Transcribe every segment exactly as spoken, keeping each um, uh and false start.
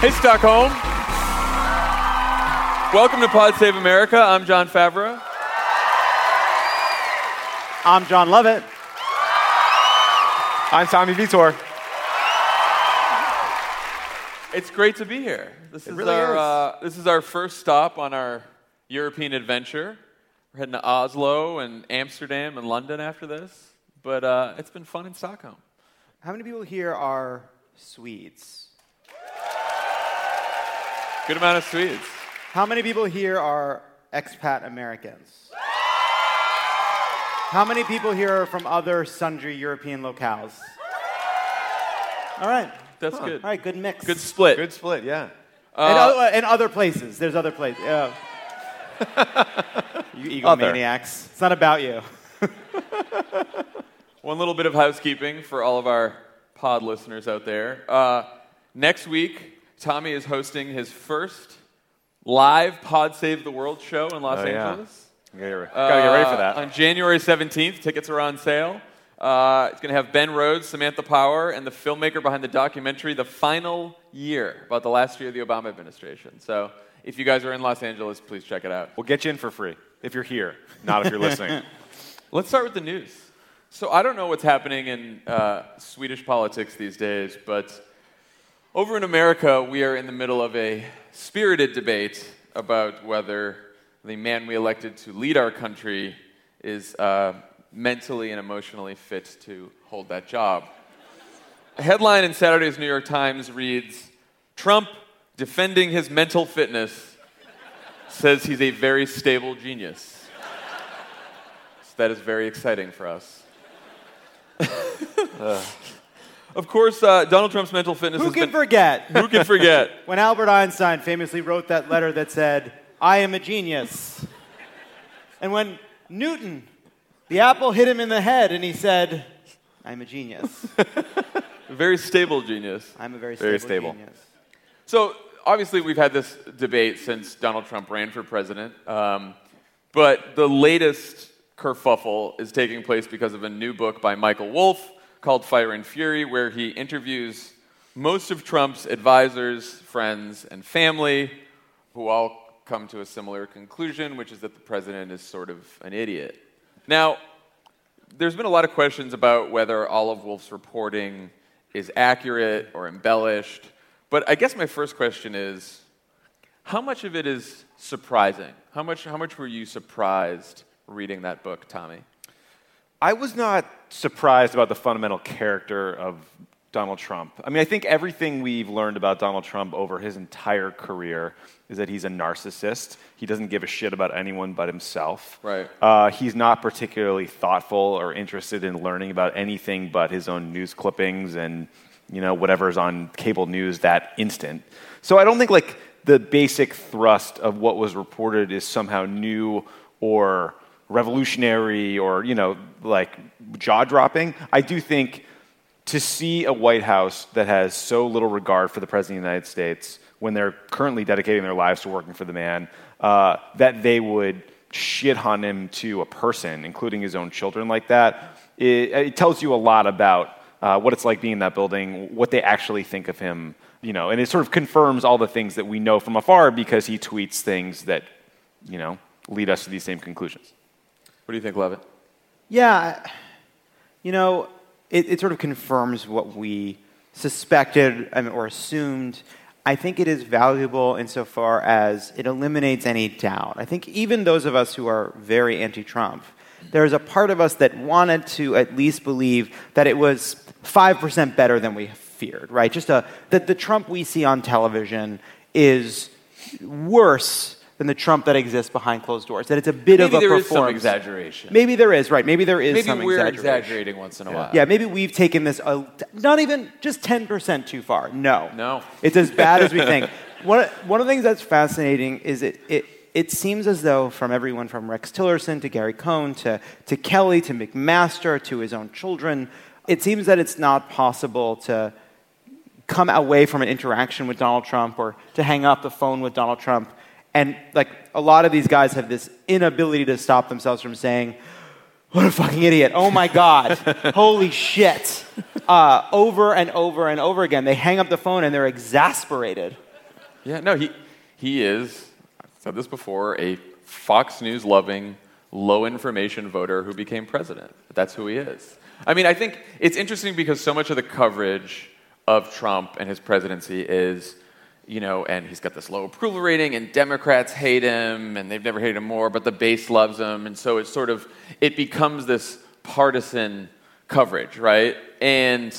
Hey, Stockholm. Welcome to Pod Save America. I'm John Favreau. I'm John Lovett. I'm Tommy Vitor. It's great to be here. This is really our is. Uh, this is our first stop on our European adventure. We're heading to Oslo and Amsterdam and London after this, but uh, it's been fun in Stockholm. How many people here are Swedes? Good amount of Swedes. How many people here are expat Americans? How many people here are from other sundry European locales? All right. That's huh. good. All right, good mix. Good split. Good split, yeah. Uh, and, uh, and other places. There's other places. Uh, you egomaniacs. Other. It's not about you. One little bit of housekeeping for all of our pod listeners out there. Uh, next week, Tommy is hosting his first live Pod Save the World show in Los oh, yeah. Angeles. Yeah, you're, gotta uh, get ready for that. On January seventeenth, tickets are on sale. Uh, it's going to have Ben Rhodes, Samantha Power, and the filmmaker behind the documentary The Final Year, about the last year of the Obama administration. So if you guys are in Los Angeles, please check it out. We'll get you in for free, if you're here, not if you're listening. Let's start with the news. So I don't know what's happening in uh, Swedish politics these days, but over in America, we are in the middle of a spirited debate about whether the man we elected to lead our country is uh, mentally and emotionally fit to hold that job. A headline in Saturday's New York Times reads, "Trump, defending his mental fitness, says he's a very stable genius." So that is very exciting for us. uh. Of course, uh, Donald Trump's mental fitness Who has been... Who can forget? Who can forget? When Albert Einstein famously wrote that letter that said, "I am a genius." And when Newton, the apple hit him in the head and he said, "I'm a genius." Very stable genius. I'm a very stable, very stable genius. So, obviously, we've had this debate since Donald Trump ran for president. Um, but the latest kerfuffle is taking place because of a new book by Michael Wolff, called Fire and Fury, where he interviews most of Trump's advisors, friends, and family, who all come to a similar conclusion, which is that the president is sort of an idiot. Now, there's been a lot of questions about whether all of Wolff's reporting is accurate or embellished, but I guess my first question is, how much of it is surprising? How much, how much were you surprised reading that book, Tommy? I was not surprised about the fundamental character of Donald Trump. I mean, I think everything we've learned about Donald Trump over his entire career is that he's a narcissist. He doesn't give a shit about anyone but himself. Right. Uh, he's not particularly thoughtful or interested in learning about anything but his own news clippings and, you know, whatever's on cable news that instant. So I don't think, like, the basic thrust of what was reported is somehow new or revolutionary or, you know, like, jaw-dropping. I do think to see a White House that has so little regard for the President of the United States when they're currently dedicating their lives to working for the man, uh, that they would shit on him to a person, including his own children, like that, it, it tells you a lot about uh, what it's like being in that building, what they actually think of him, you know, and it sort of confirms all the things that we know from afar because he tweets things that, you know, lead us to these same conclusions. What do you think, Levitt? Yeah, you know, it, it sort of confirms what we suspected or assumed. I think it is valuable insofar as it eliminates any doubt. I think even those of us who are very anti-Trump there's a part of us that wanted to at least believe that it was five percent better than we feared, right? Just a, that the Trump we see on television is worse than the Trump that exists behind closed doors. That it's a bit maybe of a performance. Maybe there is some exaggeration. Maybe there is, right. Maybe there is maybe some exaggeration. Maybe we're exaggerating once in a yeah. while. Yeah, maybe we've taken this, uh, not even just ten percent too far. No. No. It's as bad as we think. One, one of the things that's fascinating is it, it It seems as though from everyone from Rex Tillerson to Gary Cohn to, to Kelly to McMaster to his own children, it seems that it's not possible to come away from an interaction with Donald Trump or to hang up the phone with Donald Trump. And like a lot of these guys have this inability to stop themselves from saying, what a fucking idiot. Oh my God. Holy shit. Uh, over and over and over again. They hang up the phone and they're exasperated. Yeah, no, he he is... said this before, a Fox News-loving, low-information voter who became president. That's who he is. I mean, I think it's interesting because so much of the coverage of Trump and his presidency is, you know, and he's got this low approval rating, and Democrats hate him, and they've never hated him more, but the base loves him, and so it's sort of, it becomes this partisan coverage, right? And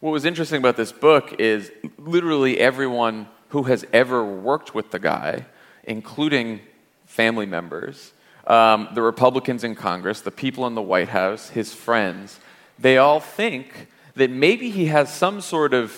what was interesting about this book is literally everyone who has ever worked with the guy, including family members, um, the Republicans in Congress, the people in the White House, his friends, they all think that maybe he has some sort of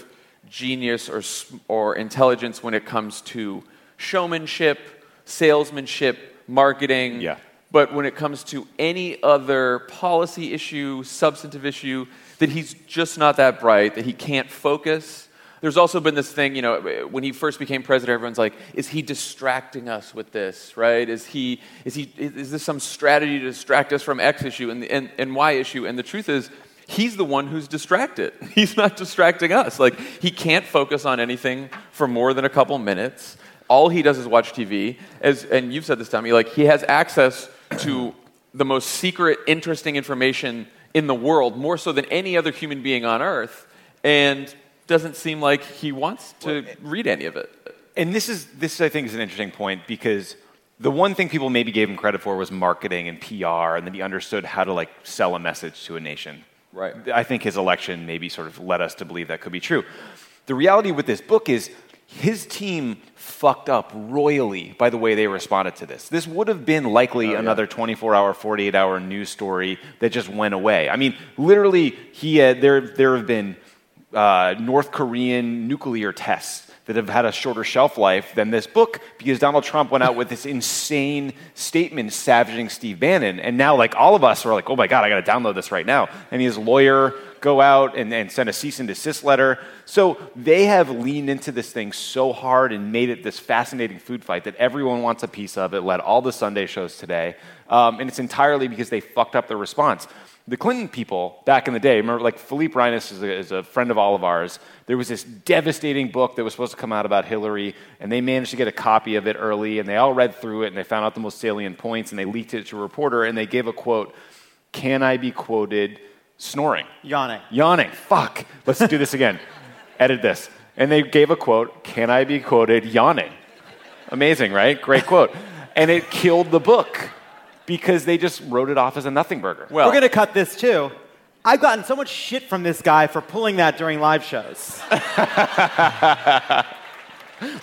genius or, or intelligence when it comes to showmanship, salesmanship, marketing. Yeah. But when it comes to any other policy issue, substantive issue, that he's just not that bright, that he can't focus. There's also been this thing, you know, when he first became president, everyone's like, is he distracting us with this, right? Is he, is he, is this some strategy to distract us from X issue and, and, and Y issue? And the truth is, he's the one who's distracted. He's not distracting us. Like, he can't focus on anything for more than a couple minutes. All he does is watch T V. As, and you've said this, Tommy, like, he has access to the most secret, interesting information in the world, more so than any other human being on Earth. And doesn't seem like he wants to read any of it. And this is this I think is an interesting point, because the one thing people maybe gave him credit for was marketing and P R, and that he understood how to like sell a message to a nation. Right. I think his election maybe sort of led us to believe that could be true. The reality with this book is his team fucked up royally by the way they responded to this. This would have been likely oh, another twenty-four hour, yeah. forty-eight hour news story that just went away. I mean, literally, he had, there there have been Uh, North Korean nuclear tests that have had a shorter shelf life than this book, because Donald Trump went out with this insane statement savaging Steve Bannon, and now like all of us are like, oh my God, I gotta download this right now, and his lawyer go out and, and send a cease and desist letter. So they have leaned into this thing so hard and made it this fascinating food fight that everyone wants a piece of it, led all the Sunday shows today, um, and it's entirely because they fucked up their response. The Clinton people back in the day, remember, like Philippe Reines is a, is a friend of all of ours. There was this devastating book that was supposed to come out about Hillary, and they managed to get a copy of it early, and they all read through it, and they found out the most salient points, and they leaked it to a reporter, and they gave a quote, "Can I be quoted snoring? Yawning. Yawning. Fuck. Let's do this again. Edit this." And they gave a quote, "Can I be quoted yawning?" Amazing, right? Great quote. And it killed the book, because they just wrote it off as a nothing burger. Well, we're going to cut this, too. I've gotten so much shit from this guy for pulling that during live shows.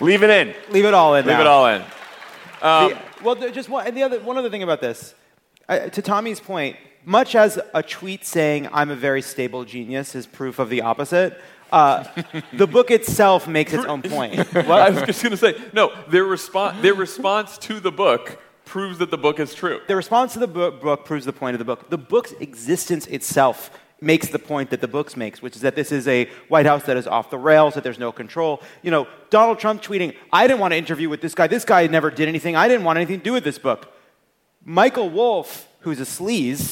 Leave it in. Leave it all in Leave now. Leave it all in. Um, the, well, just one, and the other, one other thing about this. Uh, to Tommy's point, much as a tweet saying, "I'm a very stable genius," is proof of the opposite, Uh, the book itself makes its own point. Well, I was just going to say, no, their, respo- their response to the book proves that the book is true. The response to the book, book proves the point of the book. The book's existence itself makes the point that the book makes, which is that this is a White House that is off the rails, that there's no control. You know, Donald Trump tweeting, "I didn't want to interview with this guy. This guy never did anything. I didn't want anything to do with this book." Michael Wolff, who's a sleaze,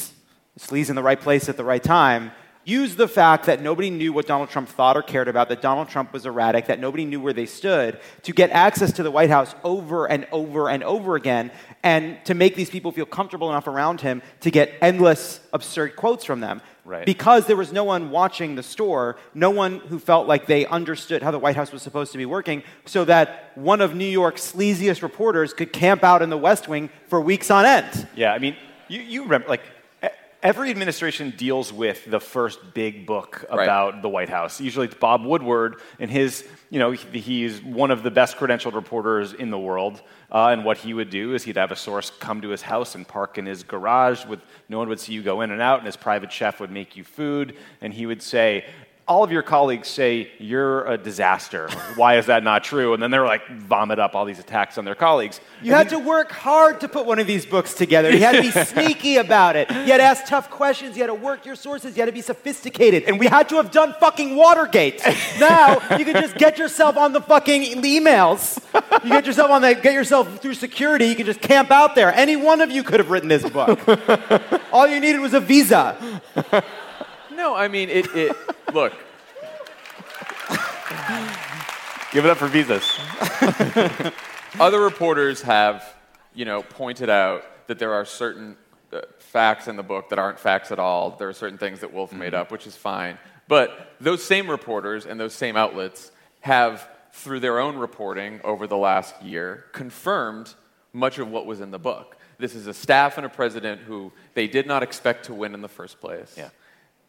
a sleaze in the right place at the right time, used the fact that nobody knew what Donald Trump thought or cared about, that Donald Trump was erratic, that nobody knew where they stood, to get access to the White House over and over and over again, and to make these people feel comfortable enough around him to get endless, absurd quotes from them. Right. Because there was no one watching the store, no one who felt like they understood how the White House was supposed to be working, so that one of New York's sleaziest reporters could camp out in the West Wing for weeks on end. Yeah, I mean, you, you remember, like, Every administration deals with the first big book about right. the White House. Usually it's Bob Woodward, and his, you know, he's one of the best credentialed reporters in the world. Uh, and what he would do is he'd have a source come to his house and park in his garage with no one would see you go in and out, and his private chef would make you food, and he would say, all of your colleagues say you're a disaster. Why is that not true? And then they were like, vomit up all these attacks on their colleagues. You and had he, to work hard to put one of these books together. You had to be sneaky about it. You had to ask tough questions. You had to work your sources. You had to be sophisticated. And we had to have done fucking Watergate. Now you can just get yourself on the fucking emails. You get yourself on the, get yourself through security. You can just camp out there. Any one of you could have written this book. All you needed was a visa. No, I mean, it... it look. Give it up for visas. Other reporters have, you know, pointed out that there are certain uh, facts in the book that aren't facts at all. There are certain things that Wolff mm-hmm. made up, which is fine. But those same reporters and those same outlets have, through their own reporting over the last year, confirmed much of what was in the book. This is a staff and a president who they did not expect to win in the first place. Yeah.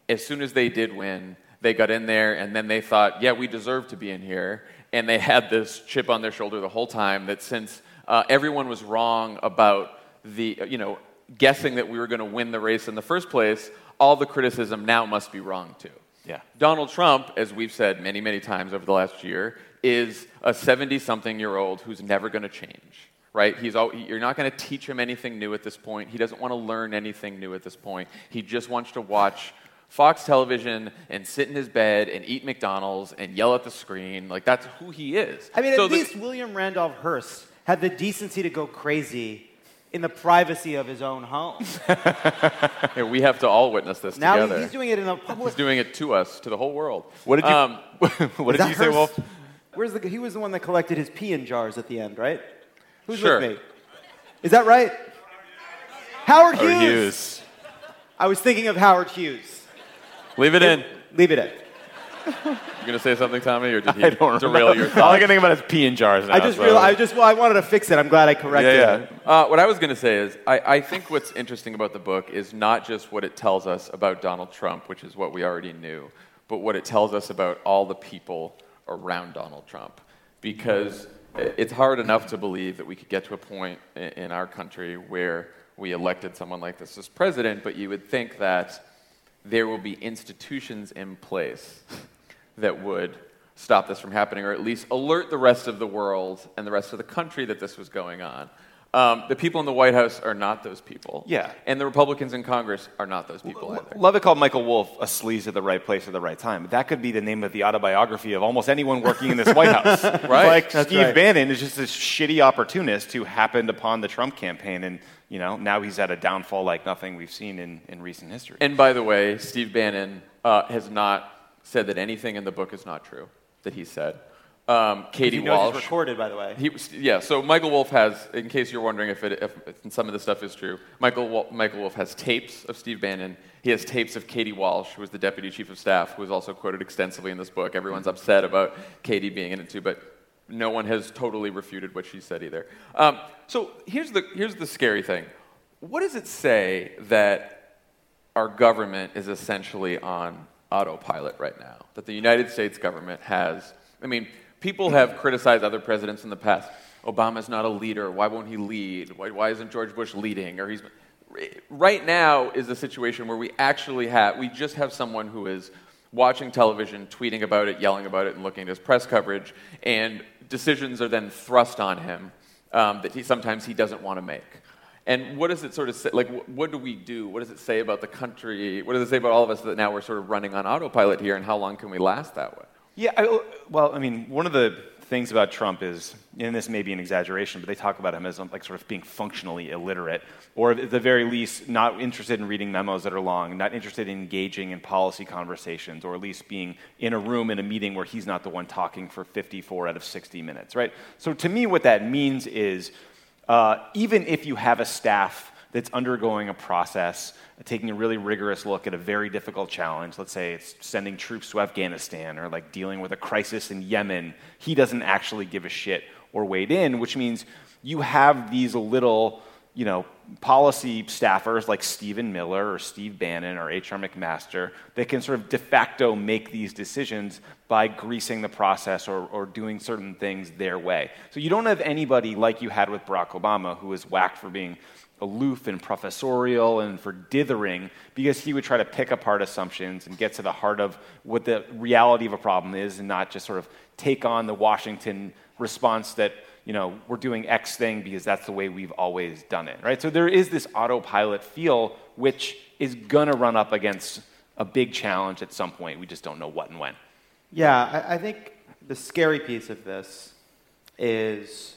As soon as they did win, they got in there, and then they thought, yeah, we deserve to be in here. And they had this chip on their shoulder the whole time that since uh, everyone was wrong about the, you know, guessing that we were going to win the race in the first place, all the criticism now must be wrong, too. Yeah. Donald Trump, as we've said many, many times over the last year, is a seventy-something-year-old who's never going to change. Right? He's all, you're not going to teach him anything new at this point. He doesn't want to learn anything new at this point. He just wants to watch Fox Television and sit in his bed and eat McDonald's and yell at the screen. Like, that's who he is. I mean, so at least the- William Randolph Hearst had the decency to go crazy in the privacy of his own home. Yeah, we have to all witness this now together. Now he's doing it in the public. He's doing it to us, to the whole world. What did you, um, what did you say, Wolff? Where's the? He was the one that collected his pee in jars at the end, right? Who's sure. with me? Is that right? Howard Hughes. Howard Hughes. I was thinking of Howard Hughes. Leave it in. Leave it in. You going to say something, Tommy, or did he derail remember. your thoughts? All I can think about is pee in jars now. I just so. realized, I just, well, I wanted to fix it. I'm glad I corrected yeah, yeah. it. Uh, what I was going to say is, I, I think what's interesting about the book is not just what it tells us about Donald Trump, which is what we already knew, but what it tells us about all the people around Donald Trump. Because it's hard enough to believe that we could get to a point in, in our country where we elected someone like this as president, but you would think that there will be institutions in place that would stop this from happening, or at least alert the rest of the world and the rest of the country that this was going on. Um, the people in the White House are not those people. Yeah. And the Republicans in Congress are not those people well, either. Love it called Michael Wolff a sleaze at the right place at the right time. That could be the name of the autobiography of almost anyone working in this White House. Right? Like That's Steve right. Bannon is just this shitty opportunist who happened upon the Trump campaign, and you know now he's at a downfall like nothing we've seen in, in recent history. And by the way, Steve Bannon uh, has not said that anything in the book is not true that he said. Um, Katie you know Walsh. It's recorded, by the way. He, yeah, so Michael Wolff has, in case you're wondering if, it, if some of this stuff is true, Michael Wolff, Michael Wolff has tapes of Steve Bannon. He has tapes of Katie Walsh, who was the deputy chief of staff, who is also quoted extensively in this book. Everyone's upset about Katie being in it too, but no one has totally refuted what she said either. Um, so here's the here's the scary thing. What does it say that our government is essentially on autopilot right now? That the United States government has, I mean... People have criticized other presidents in the past. Obama's not a leader. Why won't he lead? Why, why isn't George Bush leading? Or he's right now is a situation where we actually have, we just have someone who is watching television, tweeting about it, yelling about it, and looking at his press coverage, and decisions are then thrust on him um, that he, sometimes he doesn't want to make. And what does it sort of say, like, what do we do? What does it say about the country? What does it say about all of us that now we're sort of running on autopilot here, and how long can we last that way? Yeah, I, well, I mean, one of the things about Trump is, and this may be an exaggeration, but they talk about him as like sort of being functionally illiterate, or at the very least, not interested in reading memos that are long, not interested in engaging in policy conversations, or at least being in a room in a meeting where he's not the one talking for fifty-four out of sixty minutes, right? So to me, what that means is, uh, even if you have a staff that's undergoing a process, taking a really rigorous look at a very difficult challenge. Let's say it's sending troops to Afghanistan or like dealing with a crisis in Yemen. He doesn't actually give a shit or wade in, which means you have these little you know, policy staffers like Stephen Miller or Steve Bannon or H R McMaster that can sort of de facto make these decisions by greasing the process or, or doing certain things their way. So you don't have anybody like you had with Barack Obama, who was whacked for being aloof and professorial and for dithering, because he would try to pick apart assumptions and get to the heart of what the reality of a problem is and not just sort of take on the Washington response that, you know, we're doing X thing because that's the way we've always done it, right? So there is this autopilot feel, which is going to run up against a big challenge at some point. We just don't know what and when. Yeah, I, I think the scary piece of this is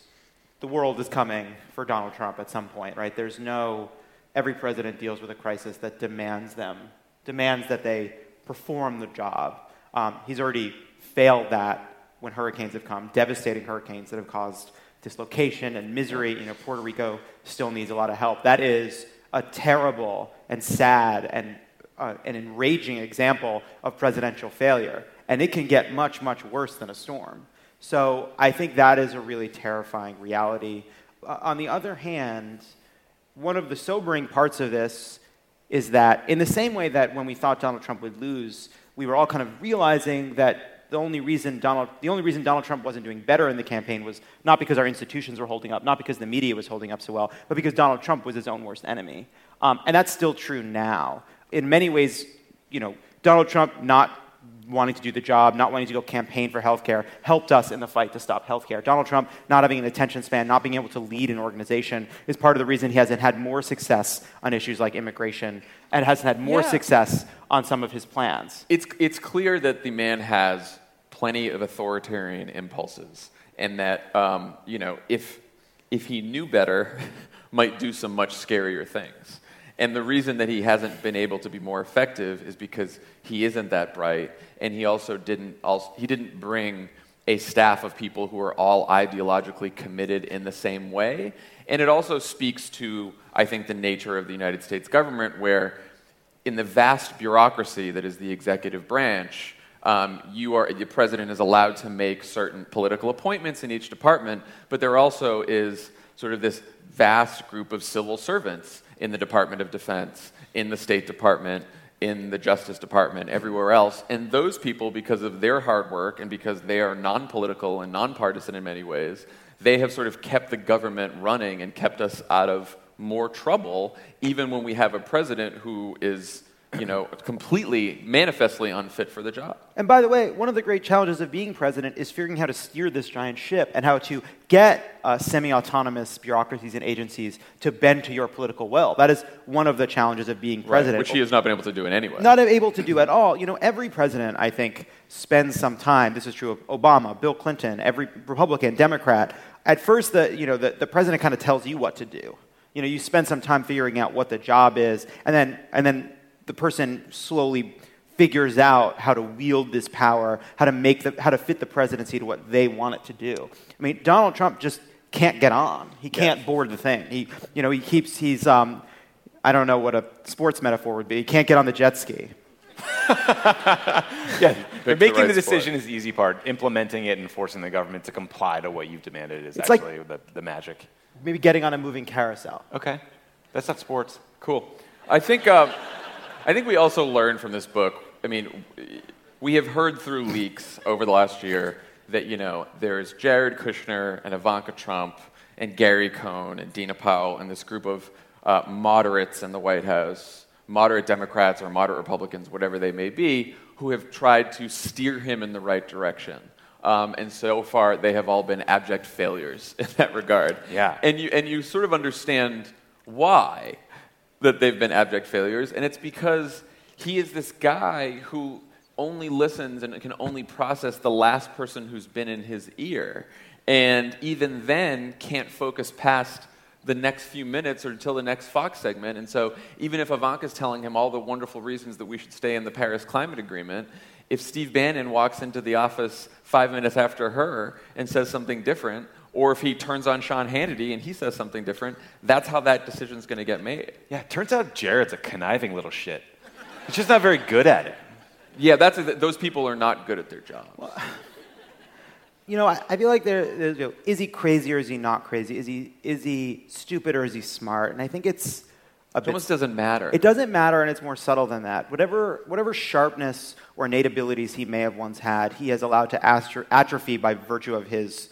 the world is coming for Donald Trump at some point, right? There's no, every president deals with a crisis that demands them, demands that they perform the job. Um, he's already failed that when hurricanes have come, devastating hurricanes that have caused dislocation and misery. You know, Puerto Rico still needs a lot of help. That is a terrible and sad and uh, an enraging example of presidential failure. And it can get much, much worse than a storm. So I think that is a really terrifying reality. Uh, on the other hand, one of the sobering parts of this is that in the same way that when we thought Donald Trump would lose, we were all kind of realizing that The only reason Donald, the only reason Donald Trump wasn't doing better in the campaign was not because our institutions were holding up, not because the media was holding up so well, but because Donald Trump was his own worst enemy. Um, and that's still true now. In many ways, you know, Donald Trump not wanting to do the job, not wanting to go campaign for healthcare, helped us in the fight to stop healthcare. Donald Trump not having an attention span, not being able to lead an organization is part of the reason he hasn't had more success on issues like immigration and hasn't had more yeah. success on some of his plans. It's it's clear that the man has plenty of authoritarian impulses, and that um, you know, if if he knew better, might do some much scarier things. And the reason that he hasn't been able to be more effective is because he isn't that bright, and he also didn't also, he didn't bring a staff of people who are all ideologically committed in the same way. And it also speaks to, I think, the nature of the United States government, where in the vast bureaucracy that is the executive branch, Um, you are, the president is allowed to make certain political appointments in each department, but there also is sort of this vast group of civil servants in the Department of Defense, in the State Department, in the Justice Department, everywhere else. And those people, because of their hard work and because they are non-political and non-partisan in many ways, they have sort of kept the government running and kept us out of more trouble, even when we have a president who is, you know, completely, manifestly unfit for the job. And by the way, one of the great challenges of being president is figuring how to steer this giant ship and how to get uh, semi-autonomous bureaucracies and agencies to bend to your political will. That is one of the challenges of being president. Right, which he has not been able to do in any way. Not able to do at all. You know, every president, I think, spends some time, this is true of Obama, Bill Clinton, every Republican, Democrat. At first, the you know, the, the president kind of tells you what to do. You know, you spend some time figuring out what the job is, and then and then... the person slowly figures out how to wield this power, how to make the, how to fit the presidency to what they want it to do. I mean, Donald Trump just can't get on. He can't yeah. board the thing. He, you know, he keeps. He's. Um, I don't know what a sports metaphor would be. He can't get on the jet ski. yeah, but making the, right the decision sport. Is the easy part. Implementing it and forcing the government to comply to what you've demanded is it's actually like the, the magic. Maybe getting on a moving carousel. Okay, that's not sports. Cool. I think. Um, I think we also learned from this book, I mean, we have heard through leaks over the last year that, you know, there's Jared Kushner and Ivanka Trump and Gary Cohn and Dina Powell and this group of uh, moderates in the White House, moderate Democrats or moderate Republicans, whatever they may be, who have tried to steer him in the right direction. Um, and so far, they have all been abject failures in that regard. Yeah. And you and you sort of understand why that they've been abject failures, and it's because he is this guy who only listens and can only process the last person who's been in his ear, and even then can't focus past the next few minutes or until the next Fox segment. And so even if Ivanka's telling him all the wonderful reasons that we should stay in the Paris Climate Agreement, if Steve Bannon walks into the office five minutes after her and says something different, or if he turns on Sean Hannity and he says something different, that's how that decision's going to get made. Yeah, it turns out Jared's a conniving little shit. He's just not very good at it. Yeah, that's a, those people are not good at their jobs. Well, you know, I, I feel like there, you know, is he crazy or is he not crazy? Is he is he stupid or is he smart? And I think it's a bit, it almost doesn't matter. It doesn't matter, and it's more subtle than that. Whatever whatever sharpness or innate abilities he may have once had, he has allowed to astro- atrophy by virtue of his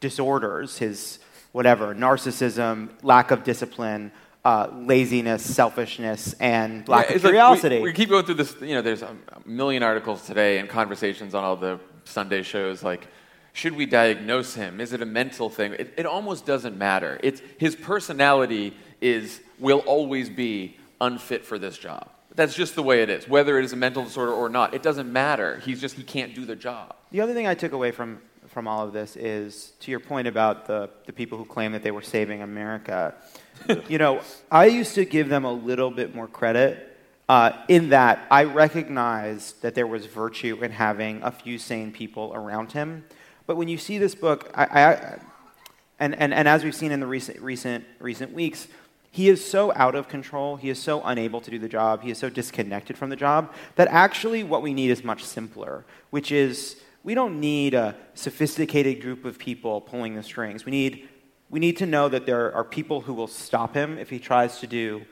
disorders, his whatever, narcissism, lack of discipline, uh, laziness, selfishness, and lack yeah, of curiosity. Like we, we keep going through this, you know, there's a million articles today and conversations on all the Sunday shows like, should we diagnose him? Is it a mental thing? It, it almost doesn't matter. It's, his personality is will always be unfit for this job. That's just the way it is. Whether it is a mental disorder or not, it doesn't matter. He's just, he can't do the job. The other thing I took away from, from all of this is, to your point about the, the people who claim that they were saving America, you know, I used to give them a little bit more credit uh, in that I recognized that there was virtue in having a few sane people around him. But when you see this book, I, I, and, and, and as we've seen in the recent, recent recent weeks, he is so out of control, he is so unable to do the job, he is so disconnected from the job, that actually what we need is much simpler, which is we don't need a sophisticated group of people pulling the strings. We need, we need to know that there are people who will stop him if he tries to do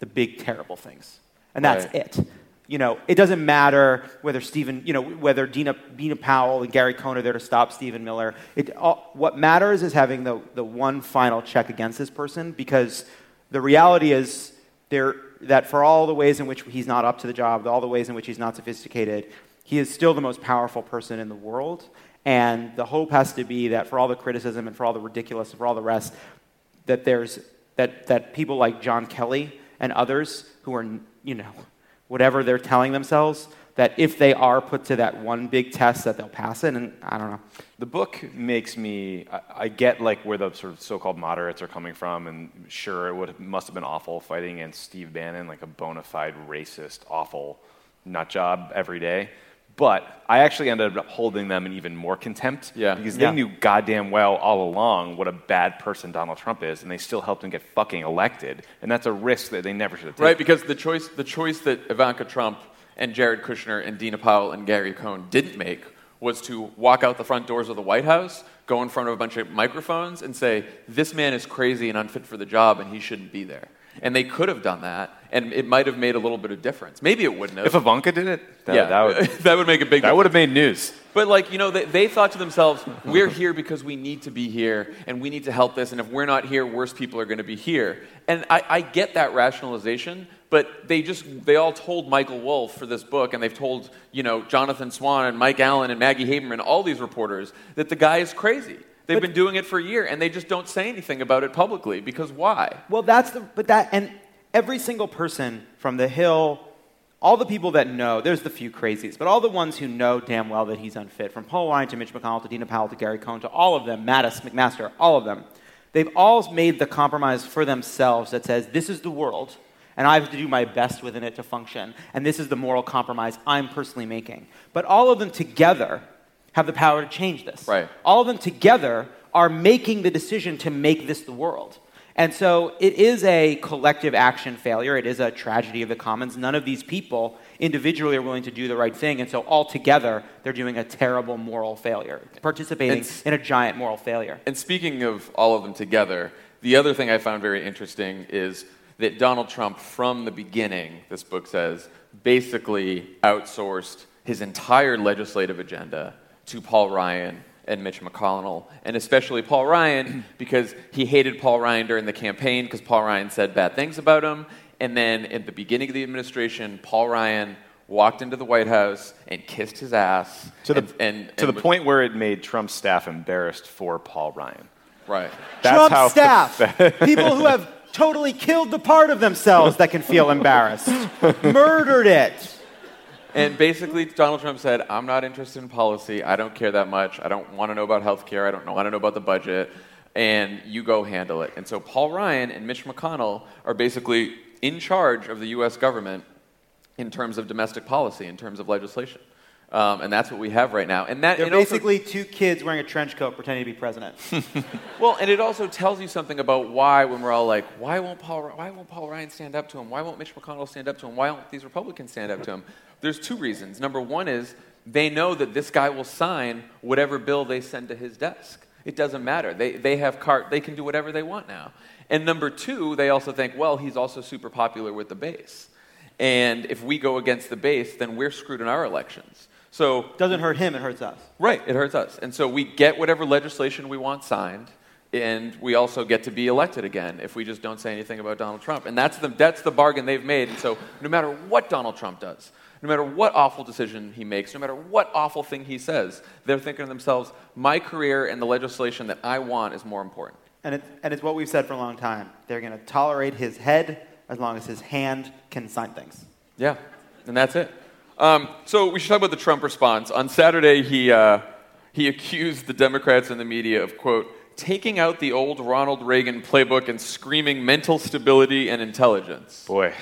the big, terrible things. And that's right. it. You know, it doesn't matter whether Stephen, you know, whether Dina, Dina Powell and Gary Cohn are there to stop Stephen Miller. It, all, what matters is having the, the one final check against this person, because the reality is there that for all the ways in which he's not up to the job, all the ways in which he's not sophisticated, he is still the most powerful person in the world. And the hope has to be that for all the criticism and for all the ridiculous and for all the rest, that there's that that people like John Kelly and others who are, you know, whatever they're telling themselves, that if they are put to that one big test that they'll pass it, and I don't know. The book makes me, I, I get like where the sort of so-called moderates are coming from, and sure, it would must have been awful fighting against Steve Bannon, like a bona fide racist, awful nut job every day. But I actually ended up holding them in even more contempt yeah. because they yeah. knew goddamn well all along what a bad person Donald Trump is, and they still helped him get fucking elected. And that's a risk that they never should have taken. Right, because the choice the choice that Ivanka Trump and Jared Kushner and Dina Powell and Gary Cohn didn't make was to walk out the front doors of the White House, go in front of a bunch of microphones, and say, this man is crazy and unfit for the job, and he shouldn't be there. And they could have done that, and it might have made a little bit of difference. Maybe it wouldn't have. If Ivanka did it, that, yeah, that, would, that would make a big difference. That would have made news. But, like, you know, they, they thought to themselves, we're here because we need to be here, and we need to help this, and if we're not here, worse people are going to be here. And I, I get that rationalization, but they just, they all told Michael Wolff for this book, and they've told, you know, Jonathan Swan and Mike Allen and Maggie Haberman, all these reporters, that the guy is crazy. They've but, been doing it for a year, and they just don't say anything about it publicly, because why? Well, that's the, but that, and every single person from the Hill, all the people that know, there's the few crazies, but all the ones who know damn well that he's unfit, from Paul Ryan to Mitch McConnell to Dina Powell to Gary Cohn to all of them, Mattis, McMaster, all of them, they've all made the compromise for themselves that says, this is the world, and I have to do my best within it to function, and this is the moral compromise I'm personally making. But all of them together have the power to change this. Right. All of them together are making the decision to make this the world. And so it is a collective action failure. It is a tragedy of the commons. None of these people individually are willing to do the right thing. And so all together, they're doing a terrible moral failure, participating and, in a giant moral failure. And speaking of all of them together, the other thing I found very interesting is that Donald Trump, from the beginning, this book says, basically outsourced his entire legislative agenda to Paul Ryan and Mitch McConnell, and especially Paul Ryan, because he hated Paul Ryan during the campaign because Paul Ryan said bad things about him. And then at the beginning of the administration, Paul Ryan walked into the White House and kissed his ass. To the, and, and, to and the point where it made Trump's staff embarrassed for Paul Ryan. Right. That's Trump's how staff, f- people who have totally killed the part of themselves that can feel embarrassed, murdered it. And basically, Donald Trump said, I'm not interested in policy. I don't care that much. I don't want to know about health care. I don't want to know about the budget. And you go handle it. And so Paul Ryan and Mitch McConnell are basically in charge of the U S government in terms of domestic policy, in terms of legislation. Um, and that's what we have right now. And that, They're basically also, two kids wearing a trench coat pretending to be president. Well, and it also tells you something about why, when we're all like, why won't Paul, why won't Paul Ryan stand up to him? Why won't Mitch McConnell stand up to him? Why won't these Republicans stand up to him? There's two reasons. Number one is they know that this guy will sign whatever bill they send to his desk. It doesn't matter. They they have cart. They can do whatever they want now. And number two, they also think, well, he's also super popular with the base. And if we go against the base, then we're screwed in our elections. So doesn't hurt him, it hurts us. Right, it hurts us. And so we get whatever legislation we want signed, and we also get to be elected again if we just don't say anything about Donald Trump. And that's the that's the bargain they've made. And so no matter what Donald Trump does, no matter what awful decision he makes, no matter what awful thing he says, they're thinking to themselves, my career and the legislation that I want is more important. And it's, and it's what we've said for a long time. They're going to tolerate his head as long as his hand can sign things. Yeah, and that's it. Um, so we should talk about the Trump response. On Saturday, he uh, he accused the Democrats and the media of, quote, taking out the old Ronald Reagan playbook and screaming mental stability and intelligence. Boy.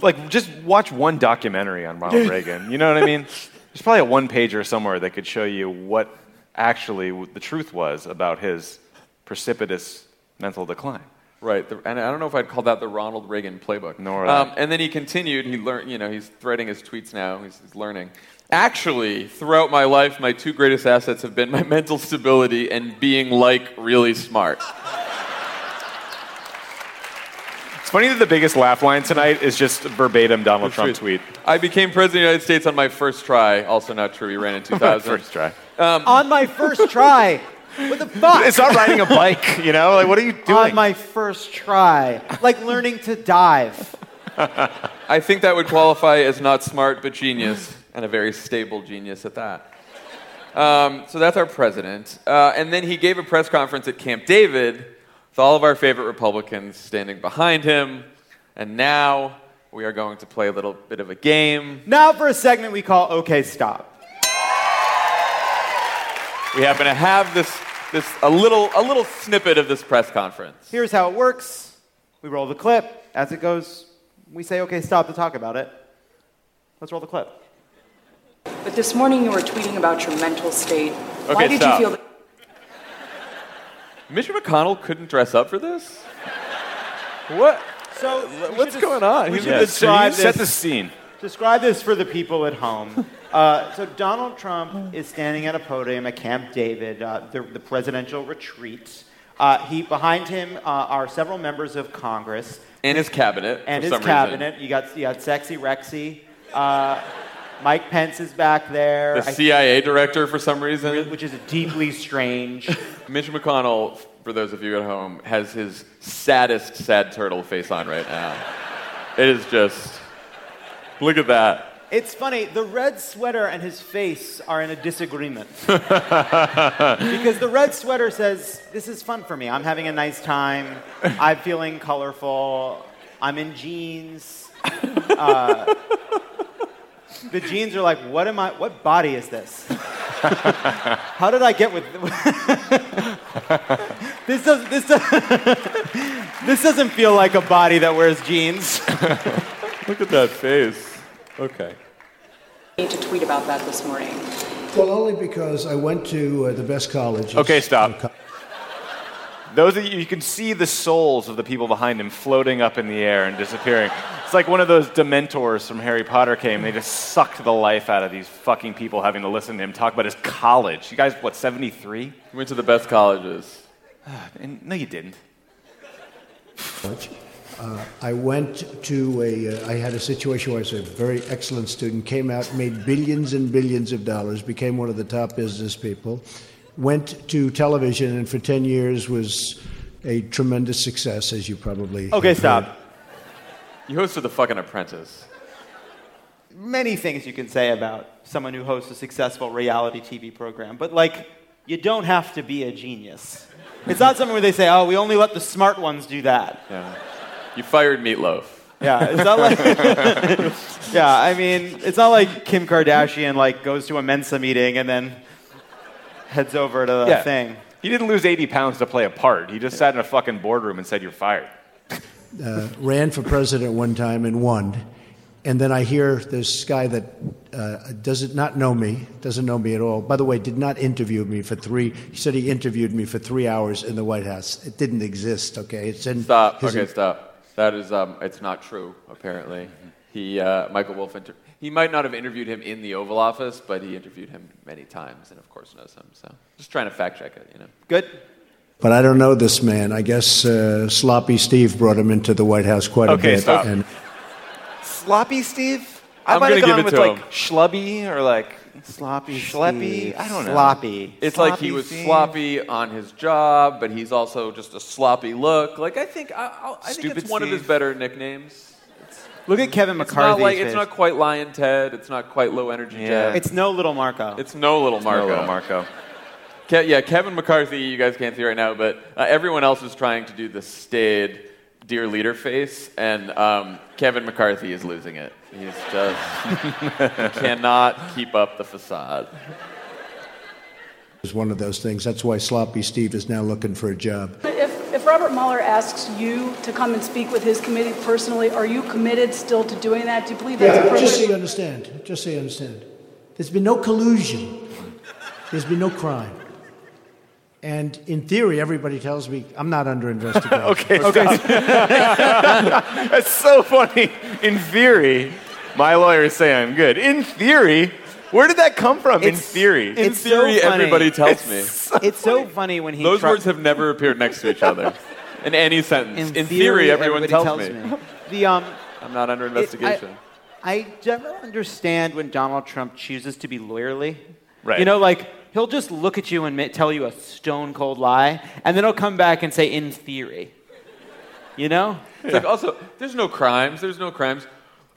Like, just watch one documentary on Ronald Reagan. You know what I mean? There's probably a one-pager somewhere that could show you what actually the truth was about his precipitous mental decline. Right. The, and I don't know if I'd call that the Ronald Reagan playbook. Nor would I. Um, and then he continued. He learned, you know, he's threading his tweets now. He's, he's learning. Actually, throughout my life, my two greatest assets have been my mental stability and being, like, really smart. It's funny that the biggest laugh line tonight is just verbatim Donald Trump tweet. I became president of the United States on my first try. Also not true. He ran in two thousand. First try. Um, on my first try. What the fuck? It's not riding a bike, you know? Like, what are you doing? On my first try. Like learning to dive. I think that would qualify as not smart, but genius. And a very stable genius at that. Um, so that's our president. Uh, and then he gave a press conference at Camp David, with all of our favorite Republicans standing behind him. And now we are going to play a little bit of a game. Now for a segment we call OK Stop. We happen to have this this a little a little snippet of this press conference. Here's how it works. We roll the clip. As it goes, we say OK Stop to talk about it. Let's roll the clip. But this morning you were tweeting about your mental state. Okay, Why did stop. you feel that? Mitch McConnell couldn't dress up for this? What? So what's des- going on? He's yeah, describe this. Set the scene. Describe this for the people at home. Uh, so Donald Trump is standing at a podium at Camp David, uh, the, the presidential retreat. Uh, he behind him uh, are several members of Congress and his cabinet. And for his some cabinet. Reason. You got you got sexy Rexy. Uh, Mike Pence is back there. The C I A director for some reason. Which is deeply strange. Mitch McConnell, for those of you at home, has his saddest sad turtle face on right now. It is just... Look at that. It's funny. The red sweater and his face are in a disagreement. Because the red sweater says, this is fun for me. I'm having a nice time. I'm feeling colorful. I'm in jeans. Uh... The jeans are like, what am I? What body is this? How did I get with this? Does, this, does, this doesn't feel like a body that wears jeans. Look at that face. Okay. I need to tweet about that this morning. Well, only because I went to uh, the best college. Okay, stop. Co- Those of you, you can see the souls of the people behind him floating up in the air and disappearing. It's like one of those Dementors from Harry Potter came. They just sucked the life out of these fucking people having to listen to him talk about his college. You guys, what, seventy-three? You went to the best colleges. Uh, and no, you didn't. Uh, I went to a, uh, I had a situation where I was a very excellent student, came out, made billions and billions of dollars, became one of the top business people. Went to television and for ten years was a tremendous success, as you probably... Okay, stop. Heard. You hosted The fucking Apprentice. Many things you can say about someone who hosts a successful reality T V program, but, like, you don't have to be a genius. It's not something where they say, oh, we only let the smart ones do that. Yeah. You fired Meatloaf. Yeah, it's not like... yeah, I mean, it's not like Kim Kardashian, like, goes to a Mensa meeting and then... heads over to the yeah. thing. He didn't lose eighty pounds to play a part. He just yeah. sat in a fucking boardroom and said, you're fired. uh, ran for president one time and won. And then I hear this guy that uh, does it not know me, doesn't know me at all. By the way, did not interview me for three. He said he interviewed me for three hours in the White House. It didn't exist, okay? It's in Stop. Okay, in- stop. That is, um, it's not true, apparently. He, uh, Michael Wolff, inter- He might not have interviewed him in the Oval Office, but he interviewed him many times and, of course, knows him. So just trying to fact check it, you know. Good. But I don't know this man. I guess uh, Sloppy Steve brought him into the White House quite okay, a bit. Stop. And... Sloppy Steve? I I'm might have gone with, like, him. Schlubby or, like, Sloppy Schleppy. I don't know. Sloppy. It's sloppy like he was Steve. Sloppy on his job, but he's also just a sloppy look. Like, I think, I, I think it's one Steve. of his better nicknames. It's, look at Kevin McCarthy. It's not, like, it's not quite Lion Ted. It's not quite Low Energy yeah. Ted. It's no Little Marco. It's no Little Marco. No Little Marco. Ke- yeah, Kevin McCarthy, you guys can't see right now, but uh, everyone else is trying to do the staid dear leader face, and um, Kevin McCarthy is losing it. He's just cannot keep up the facade. It's one of those things. That's why Sloppy Steve is now looking for a job. If, if Robert Mueller asks you to come and speak with his committee personally, are you committed still to doing that? Do you believe that's yeah, appropriate? Just so you understand. Just so you understand. There's been no collusion. There's been no crime. And in theory, everybody tells me I'm not under investigation. okay, okay. That's so funny. In theory, my lawyers say I'm good. In theory, where did that come from? It's, in theory, in it's theory, so everybody tells it's me. So it's so funny when he. Those tru- words have never appeared next to each other in any sentence. In, in theory, theory, everyone tells, tells me. me. The um, I'm not under investigation. It, I, I never understand when Donald Trump chooses to be lawyerly. Right. You know, like. He'll just look at you and tell you a stone-cold lie, and then he'll come back and say, in theory. You know? It's yeah. like, also, there's no crimes. There's no crimes.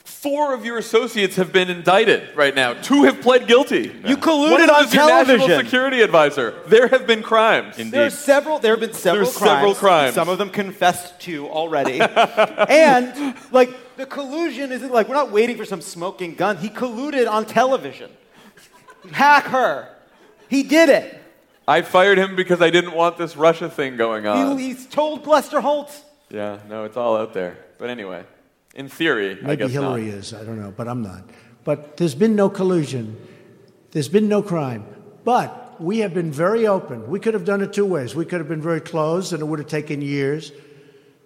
Four of your associates have been indicted right now. Two have pled guilty. No. You colluded on television. National security advisor. There have been crimes. Indeed. There are several. There have been several There's crimes. several crimes. Some of them confessed to already. And, like, the collusion isn't like, we're not waiting for some smoking gun. He colluded on television. Hack her. He did it. I fired him because I didn't want this Russia thing going on. He, he's told Lester Holt. Yeah, no, it's all out there. But anyway, in theory, maybe I guess Hillary not. is. I don't know, but I'm not. But there's been no collusion. There's been no crime. But we have been very open. We could have done it two ways. We could have been very closed, and it would have taken years.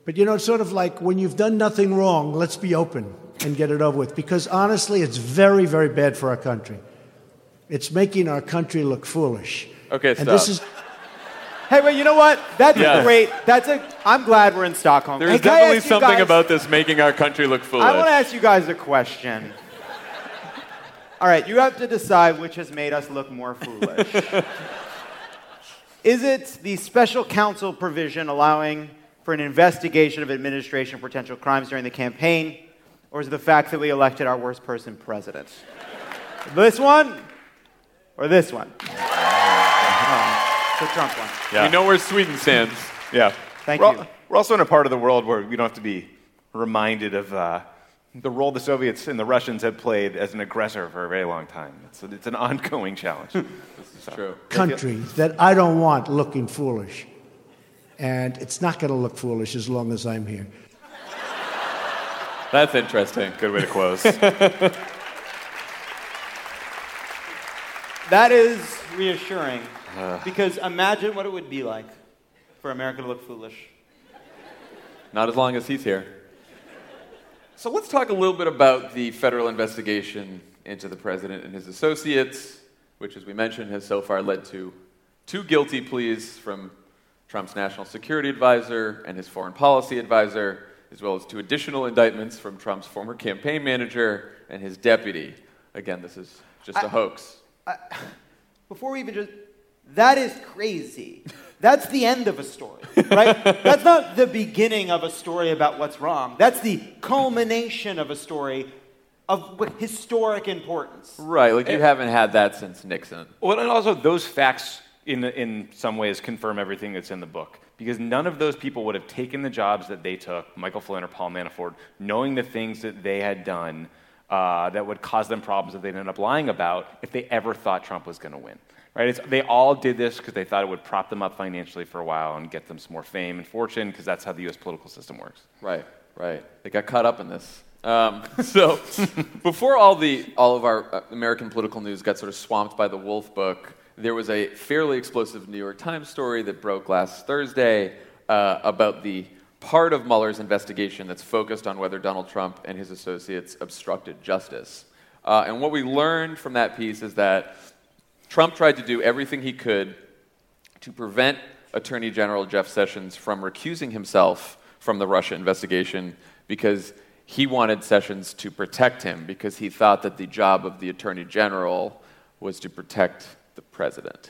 But, you know, it's sort of like when you've done nothing wrong, let's be open and get it over with. Because, honestly, it's very, very bad for our country. It's making our country look foolish. Okay, stop. And this is... Hey, well, you know what? That's yeah. great. That's a. I'm glad we're in Stockholm. There's hey, definitely something guys... about this making our country look foolish. I want to ask you guys a question. All right, you have to decide which has made us look more foolish. Is it the special counsel provision allowing for an investigation of administration potential crimes during the campaign, or is it the fact that we elected our worst person president? This one... Or this one. Oh, the Trump one. Yeah. We know where Sweden stands. Yeah. Thank we're you. Al- we're also in a part of the world where we don't have to be reminded of uh, the role the Soviets and the Russians have played as an aggressor for a very long time. It's, a, it's an ongoing challenge. This is so. true. Country that I don't want looking foolish. And it's not going to look foolish as long as I'm here. That's interesting. Good way to close. That is reassuring, because imagine what it would be like for America to look foolish. Not as long as he's here. So let's talk a little bit about the federal investigation into the president and his associates, which, as we mentioned, has so far led to two guilty pleas from Trump's national security advisor and his foreign policy advisor, as well as two additional indictments from Trump's former campaign manager and his deputy. Again, this is just a I- hoax. Uh, before we even just... That is crazy. That's the end of a story, right? That's not the beginning of a story about what's wrong. That's the culmination of a story of historic importance. Right, like you it, haven't had that since Nixon. Well, and also those facts in, in some ways confirm everything that's in the book, because none of those people would have taken the jobs that they took, Michael Flynn or Paul Manafort, knowing the things that they had done Uh, that would cause them problems that they ended up lying about if they ever thought Trump was going to win. Right? It's, they all did this because they thought it would prop them up financially for a while and get them some more fame and fortune, because that's how the U S political system works. Right, right. They got caught up in this. Um, so before all the all of our American political news got sort of swamped by the Wolff book, there was a fairly explosive New York Times story that broke last Thursday uh, about the part of Mueller's investigation that's focused on whether Donald Trump and his associates obstructed justice. Uh, and what we learned from that piece is that Trump tried to do everything he could to prevent Attorney General Jeff Sessions from recusing himself from the Russia investigation because he wanted Sessions to protect him, because he thought that the job of the Attorney General was to protect the president.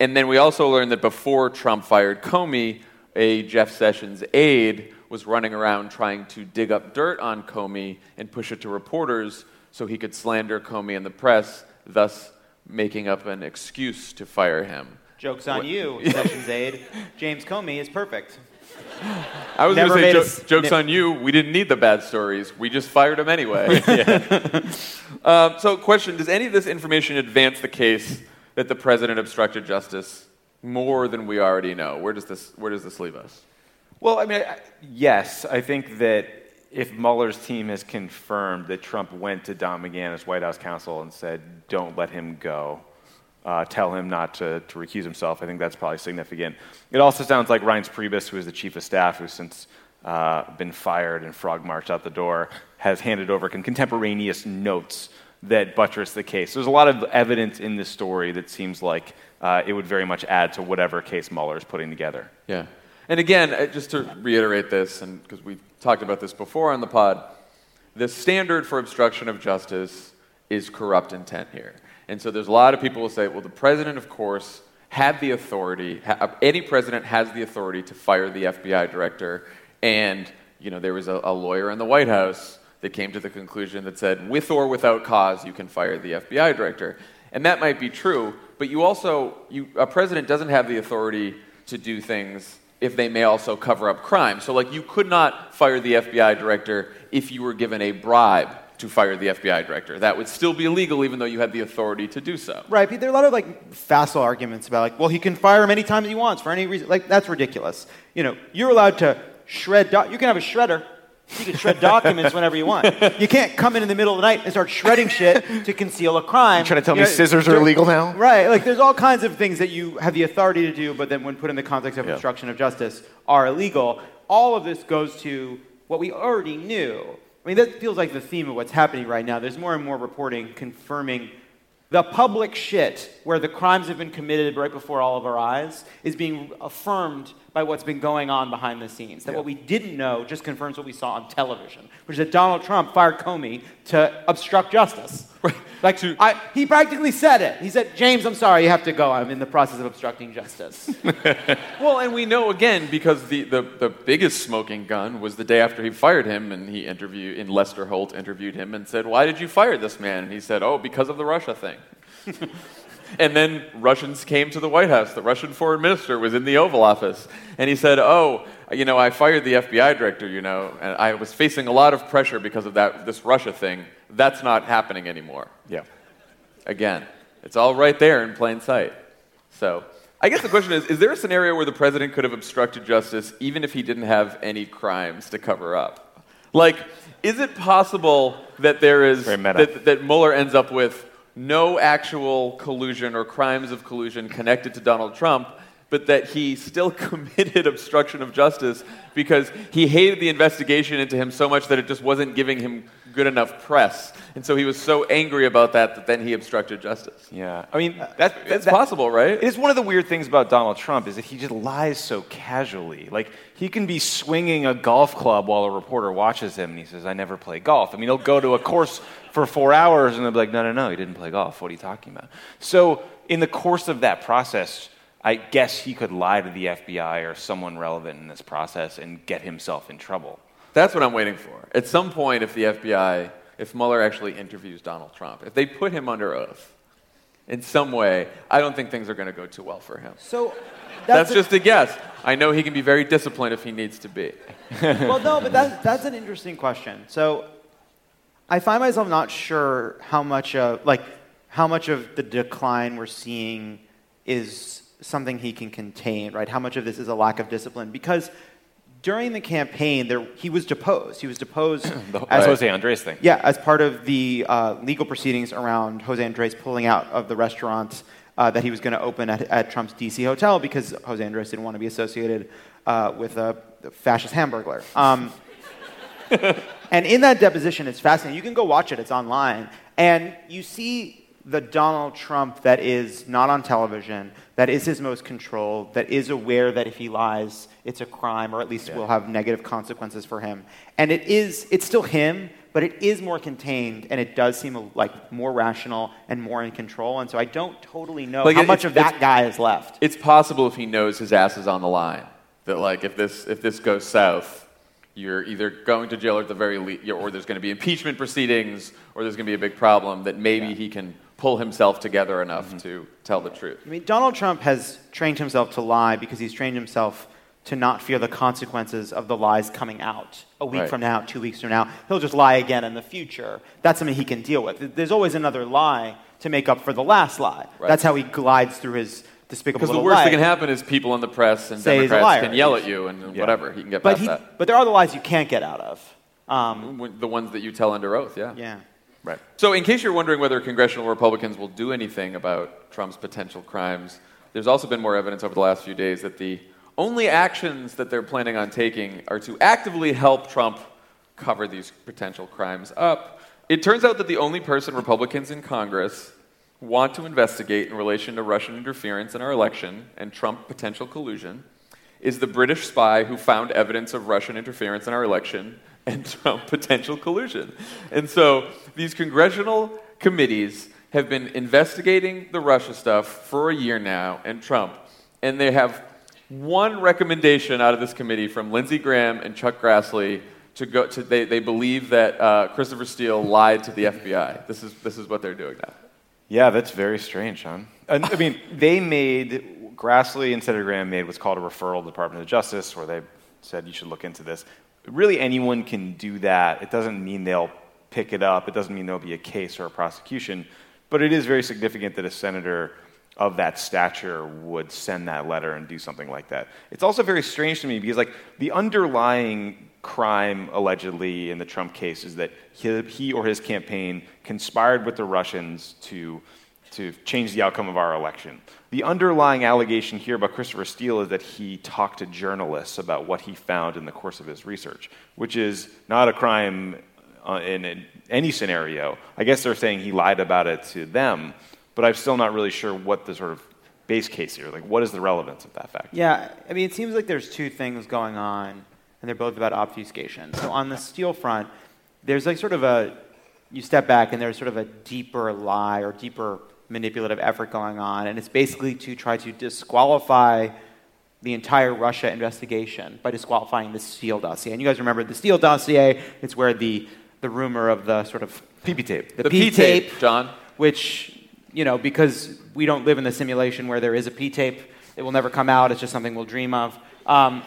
And then we also learned that before Trump fired Comey, a Jeff Sessions aide was running around trying to dig up dirt on Comey and push it to reporters so he could slander Comey in the press, thus making up an excuse to fire him. Joke's on what? You, Sessions aide. James Comey is perfect. I was going to say, jo- s- joke's ne- on you. We didn't need the bad stories. We just fired him anyway. um, so question, does any of this information advance the case that the president obstructed justice more than we already know? Where does this, where does this leave us? Well, I mean, I, yes. I think that if Mueller's team has confirmed that Trump went to Don McGahn, his White House counsel, and said, don't let him go, uh, tell him not to, to recuse himself, I think that's probably significant. It also sounds like Reince Priebus, who is the chief of staff, who's since uh, been fired and frog marched out the door, has handed over con- contemporaneous notes that buttress the case. There's a lot of evidence in this story that seems like uh, it would very much add to whatever case Mueller is putting together. Yeah. And again, just to reiterate this, and because we've talked about this before on the pod, the standard for obstruction of justice is corrupt intent here. And so there's a lot of people who say, well, the president, of course, had the authority, ha- any president has the authority to fire the F B I director, and, you know, there was a, a lawyer in the White House that came to the conclusion that said, with or without cause, you can fire the F B I director. And that might be true, but you also, you, a president doesn't have the authority to do things if they may also cover up crime. So, like, you could not fire the F B I director if you were given a bribe to fire the F B I director. That would still be illegal, even though you had the authority to do so. Right, but there are a lot of, like, facile arguments about, like, well, he can fire him any time he wants for any reason. Like, that's ridiculous. You know, you're allowed to shred, do- you can have a shredder. You can shred documents whenever you want. You can't come in in the middle of the night and start shredding shit to conceal a crime. You're trying to tell you me know, scissors are illegal now? Right. Like, there's all kinds of things that you have the authority to do, but then when put in the context of yeah. obstruction of justice are illegal. All of this goes to what we already knew. I mean, that feels like the theme of what's happening right now. There's more and more reporting confirming the public shit where the crimes have been committed right before all of our eyes is being affirmed by what's been going on behind the scenes. That yeah. what we didn't know just confirms what we saw on television, which is that Donald Trump fired Comey to obstruct justice. Right. Like, to, I, he practically said it. He said, James, I'm sorry, you have to go. I'm in the process of obstructing justice. Well, and we know, again, because the, the, the biggest smoking gun was the day after he fired him, and he interviewed, and Lester Holt interviewed him and said, why did you fire this man? And he said, oh, because of the Russia thing. And then Russians came to the White House. The Russian foreign minister was in the Oval Office. And he said, oh, you know, I fired the F B I director, you know, and I was facing a lot of pressure because of that this Russia thing. That's not happening anymore. Yeah. Again, it's all right there in plain sight. So I guess the question is, is there a scenario where the president could have obstructed justice even if he didn't have any crimes to cover up? Like, is it possible that there is, that, that Mueller ends up with no actual collusion or crimes of collusion connected to Donald Trump, but that he still committed obstruction of justice because he hated the investigation into him so much that it just wasn't giving him good enough press. And so he was so angry about that that then he obstructed justice. Yeah. I mean, that, that's, that's possible, right? It's one of the weird things about Donald Trump is that he just lies so casually. Like, he can be swinging a golf club while a reporter watches him and he says, I never play golf. I mean, he'll go to a course for four hours and they'll be like, no, no, no, he didn't play golf. What are you talking about? So in the course of that process, I guess he could lie to the F B I or someone relevant in this process and get himself in trouble. That's what I'm waiting for. At some point, if the F B I, if Mueller actually interviews Donald Trump, if they put him under oath in some way, I don't think things are going to go too well for him. So that's, that's a, just a guess. I know he can be very disciplined if he needs to be. Well, no, but that's, that's an interesting question. So I find myself not sure how much of, like, how much of the decline we're seeing is something he can contain, right? How much of this is a lack of discipline? Because during the campaign, there, he was deposed. He was deposed the, as Jose Andres thing. Yeah, as part of the uh, legal proceedings around Jose Andres pulling out of the restaurant uh, that he was going to open at, at Trump's D C hotel because Jose Andres didn't want to be associated uh, with a fascist hamburglar. Um, and in that deposition, it's fascinating. You can go watch it. It's online. And you see the Donald Trump that is not on television, that is his most controlled, that is aware that if he lies, it's a crime, or at least yeah. will have negative consequences for him. And it is, it's still him, but it is more contained, and it does seem like more rational and more in control. And so I don't totally know like how it, much of that guy is left. It's possible if he knows his ass is on the line, that like if this if this goes south, you're either going to jail or at the very least, or there's going to be impeachment proceedings, or there's going to be a big problem. That maybe yeah. he can pull himself together enough mm-hmm. to tell the truth. I mean, Donald Trump has trained himself to lie because he's trained himself to not fear the consequences of the lies coming out a week right. from now, two weeks from now. He'll just lie again in the future. That's something he can deal with. There's always another lie to make up for the last lie. Right. That's how he glides through his despicable little lie. Because the worst life. that can happen is people in the press and Say Democrats can yell at you and yeah. whatever. He can get but past he, that. But there are the lies you can't get out of. Um, the ones that you tell under oath, yeah. Yeah. Right. So in case you're wondering whether congressional Republicans will do anything about Trump's potential crimes, there's also been more evidence over the last few days that the only actions that they're planning on taking are to actively help Trump cover these potential crimes up. It turns out that the only person Republicans in Congress want to investigate in relation to Russian interference in our election and Trump potential collusion is the British spy who found evidence of Russian interference in our election and Trump potential collusion. And so these congressional committees have been investigating the Russia stuff for a year now and Trump, and they have one recommendation out of this committee from Lindsey Graham and Chuck Grassley to go to they, they believe that uh, Christopher Steele lied to the F B I. This is this is what they're doing now. Yeah, that's very strange, Sean. Huh? I mean, they made Grassley and Senator Graham made what's called a referral to the Department of Justice, where they said you should look into this. Really, anyone can do that. It doesn't mean they'll pick it up. It doesn't mean there'll be a case or a prosecution. But it is very significant that a senator of that stature would send that letter and do something like that. It's also very strange to me because, like, the underlying crime allegedly in the Trump case is that he, he or his campaign conspired with the Russians to to change the outcome of our election. The underlying allegation here about Christopher Steele is that he talked to journalists about what he found in the course of his research, which is not a crime uh, in, in any scenario. I guess they're saying he lied about it to them, but I'm still not really sure what the sort of base case here, like what is the relevance of that fact? Yeah, I mean, it seems like there's two things going on, and they're both about obfuscation. So on the Steele front, there's like sort of a, you step back and there's sort of a deeper lie or deeper manipulative effort going on, and it's basically to try to disqualify the entire Russia investigation by disqualifying the Steele dossier. And you guys remember the Steele dossier, it's where the, the rumor of the sort of... P P tape. The, the P tape, John. Which... You know, because we don't live in the simulation where there is a P tape, it will never come out. It's just something we'll dream of. Um,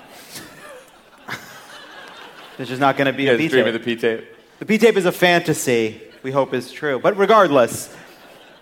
there's just not going to be you a P tape. Dream of the P tape. The P tape is a fantasy. We hope is true. But regardless,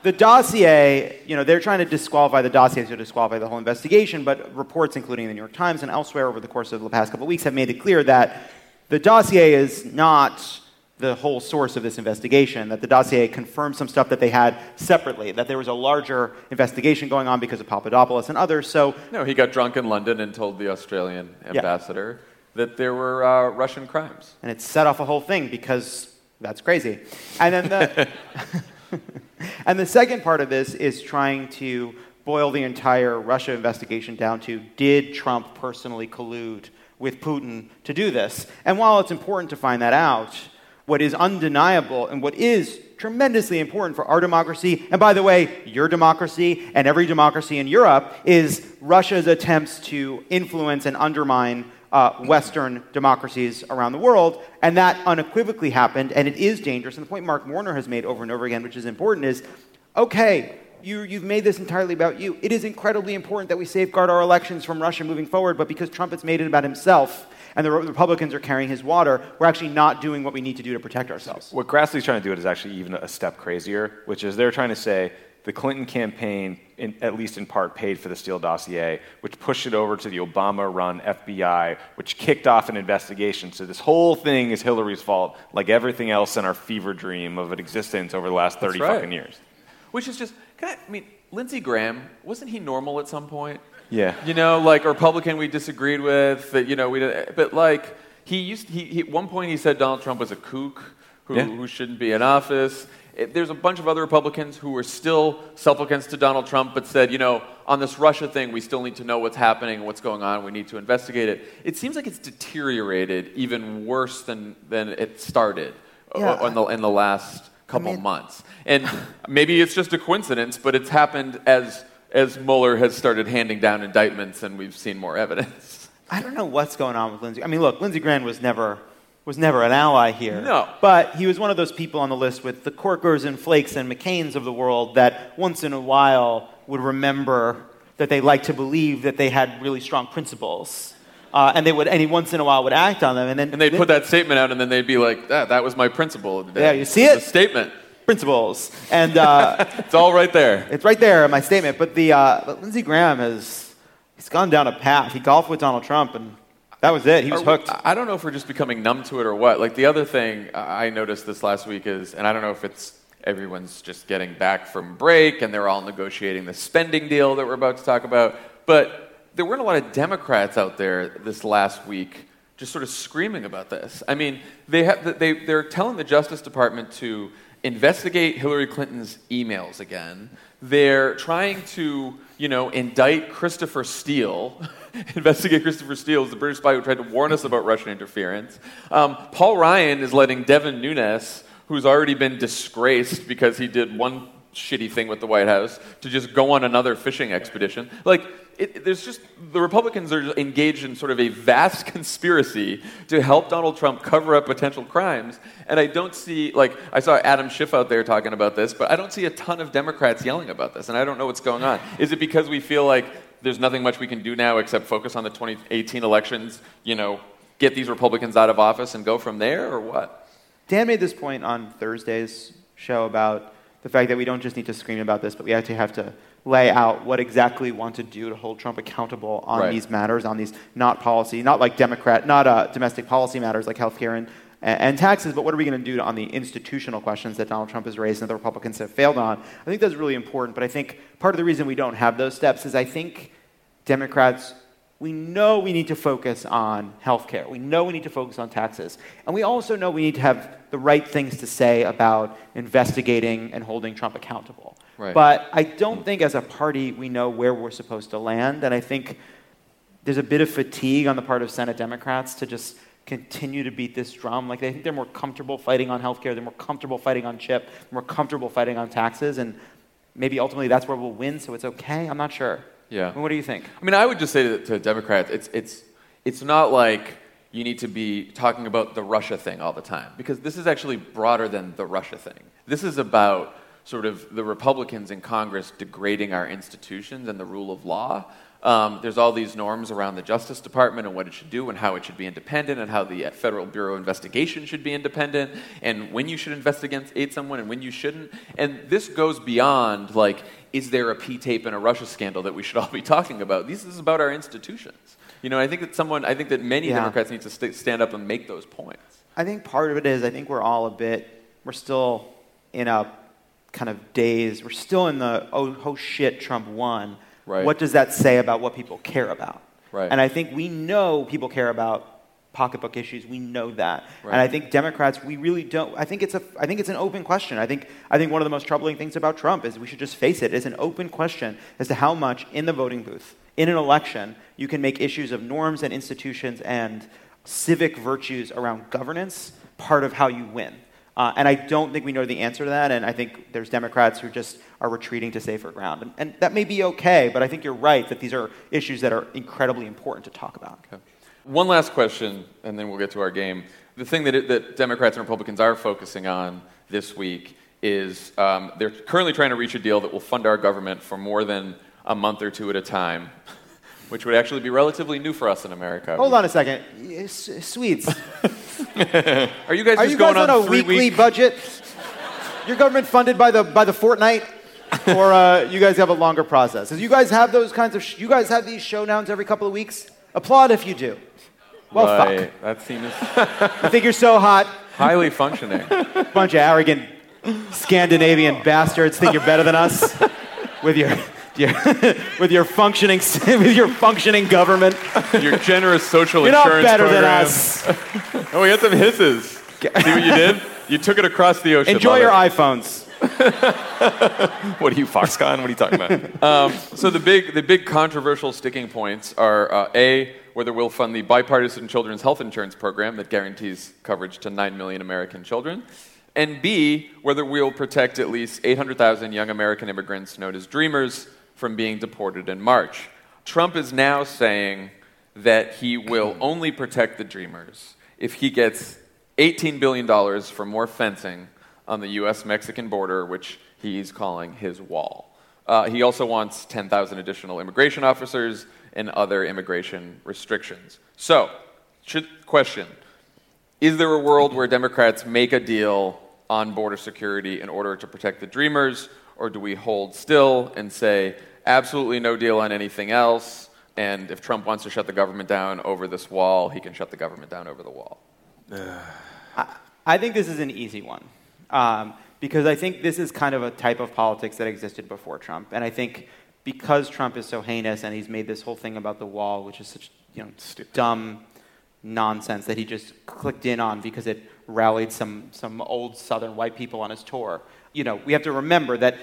the dossier. You know, they're trying to disqualify the dossier to disqualify the whole investigation. But reports, including the New York Times and elsewhere over the course of the past couple of weeks, have made it clear that the dossier is not the whole source of this investigation, that the dossier confirmed some stuff that they had separately, that there was a larger investigation going on because of Papadopoulos and others, so... No, he got drunk in London and told the Australian ambassador yeah. that there were uh, Russian crimes. And it set off a whole thing because that's crazy. And then the... and the second part of this is trying to boil the entire Russia investigation down to, did Trump personally collude with Putin to do this? And while it's important to find that out... What is undeniable and what is tremendously important for our democracy, and by the way, your democracy and every democracy in Europe, is Russia's attempts to influence and undermine uh, Western democracies around the world, and that unequivocally happened, and it is dangerous. And the point Mark Warner has made over and over again, which is important, is, okay, you, you've made this entirely about you. It is incredibly important that we safeguard our elections from Russia moving forward, but because Trump has made it about himself, and the Republicans are carrying his water, we're actually not doing what we need to do to protect ourselves. What Grassley's trying to do is actually even a step crazier, which is they're trying to say the Clinton campaign, in, at least in part, paid for the Steele dossier, which pushed it over to the Obama-run F B I, which kicked off an investigation. So this whole thing is Hillary's fault, like everything else in our fever dream of an existence over the last thirty That's right. fucking years. Which is just, can I, I mean, Lindsey Graham, wasn't he normal at some point? Yeah, you know, like a Republican we disagreed with, that you know we did, but like he used he, he at one point he said Donald Trump was a kook who, yeah. who shouldn't be in office, It, there's a bunch of other Republicans who were still self-against to Donald Trump, but said, you know, on this Russia thing, we still need to know what's happening and what's going on. We need to investigate it. It seems like it's deteriorated even worse than, than it started yeah. in, the, in the last couple I mean, months. And maybe it's just a coincidence, but it's happened as as Mueller has started handing down indictments and we've seen more evidence. I don't know what's going on with Lindsey. I mean, look, Lindsey Graham was never... was never an ally here. No. But he was one of those people on the list with the Corkers and Flakes and McCains of the world that once in a while would remember that they liked to believe that they had really strong principles. Uh, and they would, and he once in a while would act on them. And then and they'd they, put that statement out and then they'd be like, ah, that was my principle. That, yeah, you see it? It's a statement. Principles. And uh, it's all right there. It's right there in my statement. But the uh, but Lindsey Graham has he's gone down a path. He golfed with Donald Trump and that was it. He was hooked. I don't know if we're just becoming numb to it or what. Like, the other thing I noticed this last week is, and I don't know if it's everyone's just getting back from break and they're all negotiating the spending deal that we're about to talk about, but there weren't a lot of Democrats out there this last week just sort of screaming about this. I mean, they have, they, they're telling the Justice Department to investigate Hillary Clinton's emails again. They're trying to, you know, indict Christopher Steele, investigate Christopher Steele, the British spy who tried to warn us about Russian interference. Um, Paul Ryan is letting Devin Nunes, who's already been disgraced because he did one shitty thing with the White House, to just go on another fishing expedition. Like, it, there's just, the Republicans are engaged in sort of a vast conspiracy to help Donald Trump cover up potential crimes, and I don't see, like, I saw Adam Schiff out there talking about this, but I don't see a ton of Democrats yelling about this, and I don't know what's going on. Is it because we feel like there's nothing much we can do now except focus on the twenty eighteen elections, you know, get these Republicans out of office and go from there, or what? Dan made this point on Thursday's show about the fact that we don't just need to scream about this, but we actually have to lay out what exactly we want to do to hold Trump accountable on right. these matters, on these not policy, not like Democrat, not uh, domestic policy matters like healthcare and, and taxes, but what are we going to do on the institutional questions that Donald Trump has raised and that the Republicans have failed on? I think that's really important, but I think part of the reason we don't have those steps is I think Democrats, we know we need to focus on healthcare. We know we need to focus on taxes. And we also know we need to have the right things to say about investigating and holding Trump accountable. Right. But I don't think as a party we know where we're supposed to land. And I think there's a bit of fatigue on the part of Senate Democrats to just continue to beat this drum. Like, they think they're more comfortable fighting on healthcare. They're more comfortable fighting on CHIP. They're more comfortable fighting on taxes. And maybe ultimately that's where we'll win, so it's okay. I'm not sure. Yeah. I mean, what do you think? I mean, I would just say to, to Democrats, it's it's it's not like you need to be talking about the Russia thing all the time, because this is actually broader than the Russia thing. This is about sort of the Republicans in Congress degrading our institutions and the rule of law. Um, there's all these norms around the Justice Department and what it should do and how it should be independent and how the Federal Bureau of Investigation should be independent and when you should investigate someone and when you shouldn't. And this goes beyond, like, is there a P-tape and a Russia scandal that we should all be talking about? This is about our institutions. You know, I think that someone, I think that many yeah. Democrats need to st- stand up and make those points. I think part of it is I think we're all a bit, we're still in a kind of daze. We're still in the, oh, oh shit, Trump won. Right. What does that say about what people care about? Right. And I think we know people care about pocketbook issues. We know that. Right. And I think Democrats, we really don't. I think it's a. I think it's an open question. I think. I think one of the most troubling things about Trump is we should just face it. It's an open question as to how much in the voting booth, in an election, you can make issues of norms and institutions and civic virtues around governance part of how you win. Uh, and I don't think we know the answer to that, and I think there's Democrats who just are retreating to safer ground. And, and that may be okay, but I think you're right that these are issues that are incredibly important to talk about. Okay. One last question, and then we'll get to our game. The thing that, it, that Democrats and Republicans are focusing on this week is um, they're currently trying to reach a deal that will fund our government for more than a month or two at a time, which would actually be relatively new for us in America. Hold on a second. Swedes. Are you guys just Are you going guys on, on a weekly week? budget? Your government funded by the by the fortnight, or uh, you guys have a longer process? You guys have those kinds of sh- you guys have these showdowns every couple of weeks. Applaud if you do. Well, right. fuck. That seems. I think you're so hot. Highly functioning. Bunch of arrogant Scandinavian bastards think you're better than us with your. Yeah. with your functioning with your functioning government. Your generous social You're insurance program. You're not better program. than us. Oh, we had some hisses. See what you did? You took it across the ocean. Enjoy your iPhones. What are you, Foxconn? What are you talking about? Um, so the big, the big controversial sticking points are uh, A, whether we'll fund the bipartisan children's health insurance program that guarantees coverage to nine million American children, and B, whether we'll protect at least eight hundred thousand young American immigrants known as Dreamers from being deported in March. Trump is now saying that he will only protect the Dreamers if he gets eighteen billion dollars for more fencing on the U S Mexican border, which he's calling his wall. Uh, he also wants ten thousand additional immigration officers and other immigration restrictions. So, should, question, is there a world where Democrats make a deal on border security in order to protect the Dreamers, or do we hold still and say, absolutely no deal on anything else, and if Trump wants to shut the government down over this wall, he can shut the government down over the wall? I, I think this is an easy one. Um, because I think this is kind of a type of politics that existed before Trump. And I think because Trump is so heinous and he's made this whole thing about the wall, which is such, you know, Stupid. dumb nonsense that he just clicked in on because it rallied some, some old Southern white people on his tour. You know, we have to remember that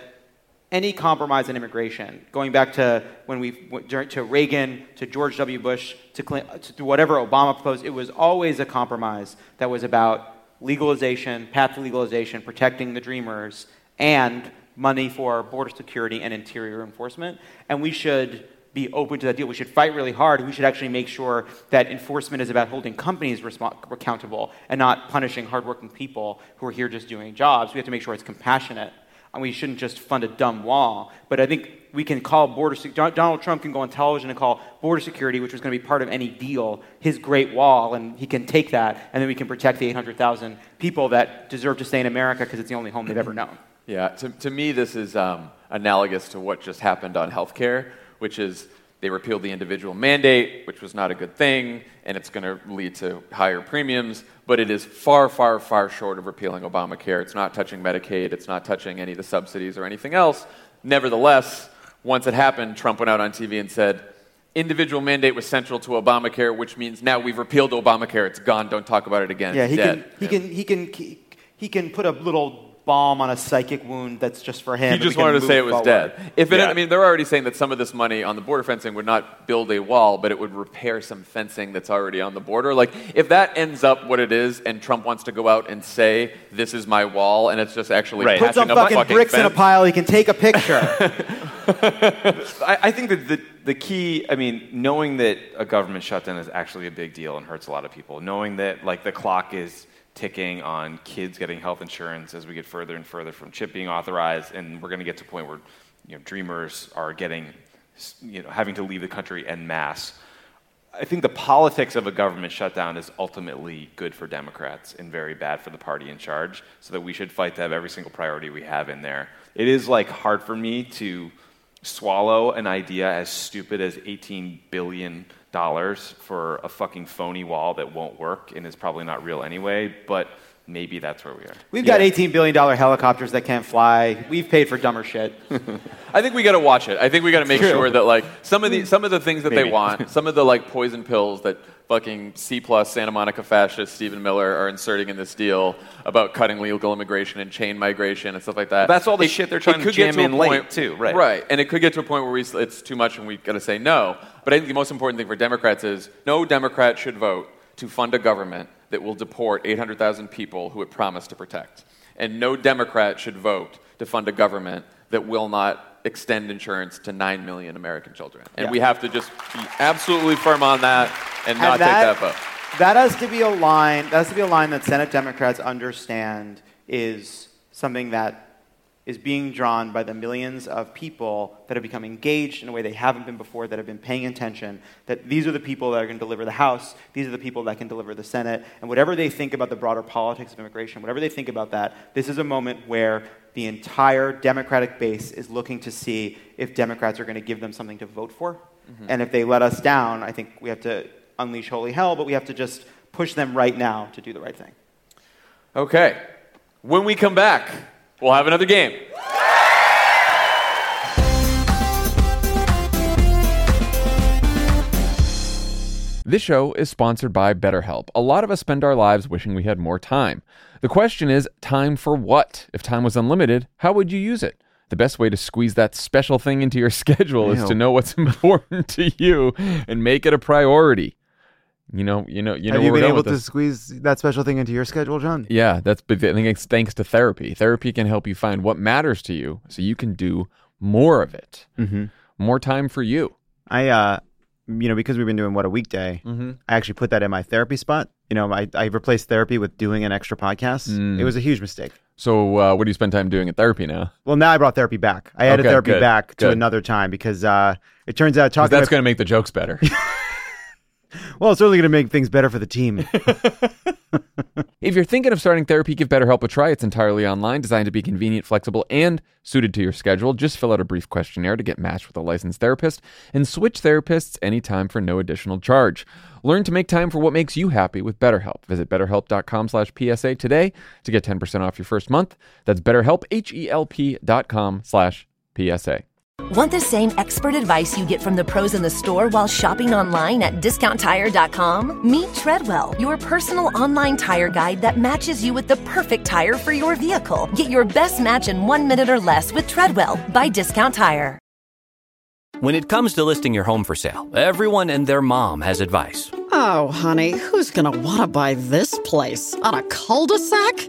any compromise in immigration, going back to when we went to Reagan, to George W. Bush, to Clinton, to whatever Obama proposed, it was always a compromise that was about legalization, path to legalization, protecting the Dreamers, and money for border security and interior enforcement. And we should be open to that deal. We should fight really hard. We should actually make sure that enforcement is about holding companies respons- accountable and not punishing hardworking people who are here just doing jobs. We have to make sure it's compassionate. And we shouldn't just fund a dumb wall. But I think we can call border security. Donald Trump can go on television and call border security, which was going to be part of any deal, his great wall, and he can take that, and then we can protect the eight hundred thousand people that deserve to stay in America because it's the only home they've ever known. Yeah, to, to me, this is um, analogous to what just happened on healthcare, which is they repealed the individual mandate, which was not a good thing, and it's going to lead to higher premiums, but it is far, far, far short of repealing Obamacare. It's not touching Medicaid. It's not touching any of the subsidies or anything else. Nevertheless, once it happened, Trump went out on T V and said, individual mandate was central to Obamacare, which means now we've repealed Obamacare. It's gone. Don't talk about it again. Yeah, he can, he can, he can, he can put a little balm on a psychic wound that's just for him. He just wanted to say it was forward. dead. If it, yeah. I mean, they're already saying that some of this money on the border fencing would not build a wall, but it would repair some fencing that's already on the border. Like, if that ends up what it is, and Trump wants to go out and say, "This is my wall," and it's just actually right. patching Put some up fucking, fucking bricks fence. in a pile. He can take a picture. I, I think that the, the key. I mean, knowing that a government shutdown is actually a big deal and hurts a lot of people. Knowing that, like, the clock is ticking on kids getting health insurance as we get further and further from CHIP being authorized, and we're going to get to a point where, you know, Dreamers are getting, you know, having to leave the country en masse. I think the politics of a government shutdown is ultimately good for Democrats and very bad for the party in charge, so that we should fight to have every single priority we have in there. It is, like, hard for me to swallow an idea as stupid as eighteen billion dollars for a fucking phony wall that won't work and is probably not real anyway, but maybe that's where we are. We've got yeah. eighteen billion dollars helicopters that can't fly. We've paid for dumber shit. I think we got to watch it. I think we got to make sure that, like, some of the some of the things that maybe. they want, some of the, like, poison pills that fucking C-plus Santa Monica fascist Stephen Miller are inserting in this deal about cutting legal immigration and chain migration and stuff like that. But that's all the it, shit they're trying to jam to in point, late, too. Right. Right. And it could get to a point where we, it's too much and we've got to say no. But I think the most important thing for Democrats is no Democrat should vote to fund a government that will deport eight hundred thousand people who it promised to protect. And no Democrat should vote to fund a government that will not extend insurance to nine million American children. And yeah. we have to just be absolutely firm on that and not and that, take that vote. That has to be a line, that has to be a line that Senate Democrats understand is something that is being drawn by the millions of people that have become engaged in a way they haven't been before, that have been paying attention, that these are the people that are going to deliver the House, these are the people that can deliver the Senate, and whatever they think about the broader politics of immigration, whatever they think about that, this is a moment where the entire Democratic base is looking to see if Democrats are going to give them something to vote for. Mm-hmm. And if they let us down, I think we have to unleash holy hell, but we have to just push them right now to do the right thing. Okay. When we come back, we'll have another game. This show is sponsored by BetterHelp. A lot of us spend our lives wishing we had more time. The question is, time for what? If time was unlimited, how would you use it? The best way to squeeze that special thing into your schedule Damn. is to know what's important to you and make it a priority. You know, you know, you know. Have you been able to squeeze that special thing into your schedule, John? Yeah, that's. I think it's thanks to therapy. Therapy can help you find what matters to you, so you can do more of it. Mm-hmm. More time for you. I, uh, you know, because we've been doing what a weekday. Mm-hmm. I actually put that in my therapy spot. You know, I I replaced therapy with doing an extra podcast. Mm. It was a huge mistake. So, uh, what do you spend time doing at therapy now? Well, now I brought therapy back. I added okay, therapy good, back to good. another time because uh, it turns out talking. That's about... going to make the jokes better. Well, it's certainly going to make things better for the team. If you're thinking of starting therapy, give BetterHelp a try. It's entirely online, designed to be convenient, flexible, and suited to your schedule. Just fill out a brief questionnaire to get matched with a licensed therapist and switch therapists anytime for no additional charge. Learn to make time for what makes you happy with BetterHelp. Visit BetterHelp.com slash PSA today to get ten percent off your first month. That's BetterHelp, H-E-L-P dot com slash PSA. Want the same expert advice you get from the pros in the store while shopping online at discount tire dot com? Meet Treadwell, your personal online tire guide that matches you with the perfect tire for your vehicle. Get your best match in one minute or less with Treadwell by Discount Tire. When it comes to listing your home for sale, everyone and their mom has advice. Oh, honey, who's going to want to buy this place? On a cul-de-sac?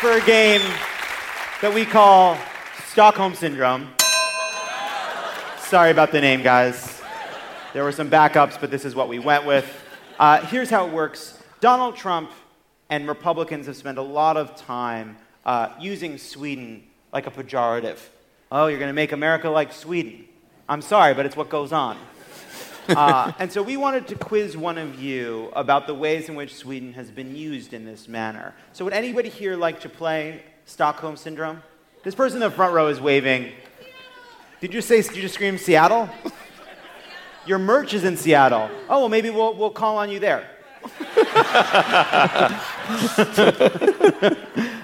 for a game that we call Stockholm Syndrome. Sorry about the name, guys. There were some backups, but this is what we went with. Uh, here's how it works. Donald Trump and Republicans have spent a lot of time uh, using Sweden like a pejorative. Oh, you're going to make America like Sweden. I'm sorry, but it's what goes on. Uh, and so we wanted to quiz one of you about the ways in which Sweden has been used in this manner. So would anybody here like to play Stockholm Syndrome? This person in the front row is waving. Did you say, did you just scream Seattle? Your merch is in Seattle. Oh, well, maybe we'll, we'll call on you there.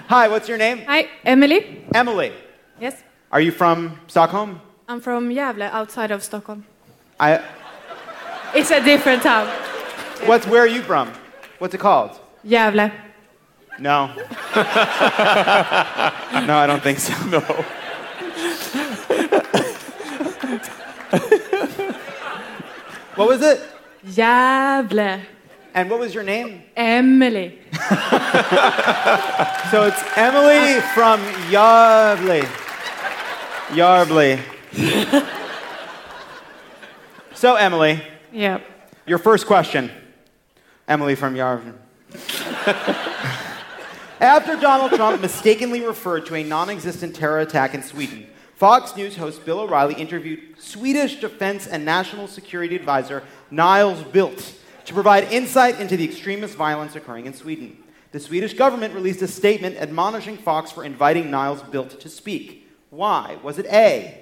Hi, what's your name? Hi, Emily. Emily. Yes. Are you from Stockholm? I'm from Gävle, outside of Stockholm. I... It's a different town. What's, where are you from? What's it called? Gävle. No. No, I don't think so. No. What was it? Gävle. And what was your name? Emily. So it's Emily from Gävle. Gävle. So, Emily... Yeah. Your first question, Emily from Yarvin. After Donald Trump mistakenly referred to a non-existent terror attack in Sweden, Fox News host Bill O'Reilly interviewed Swedish Defense and National Security Advisor Nils Bildt to provide insight into the extremist violence occurring in Sweden. The Swedish government released a statement admonishing Fox for inviting Nils Bildt to speak. Why? Was it A,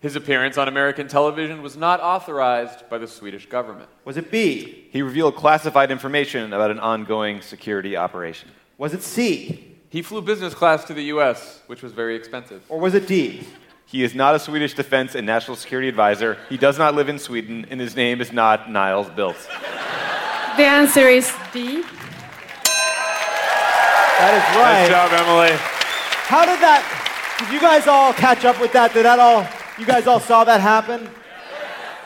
his appearance on American television was not authorized by the Swedish government? Was it B, he revealed classified information about an ongoing security operation? Was it C, he flew business class to the U S, which was very expensive? Or was it D, he is not a Swedish defense and national security advisor, he does not live in Sweden, and his name is not Nils Bildt? The answer is D. That is right. Nice job, Emily. How did that... Did you guys all catch up with that? Did that all... You guys all saw that happen?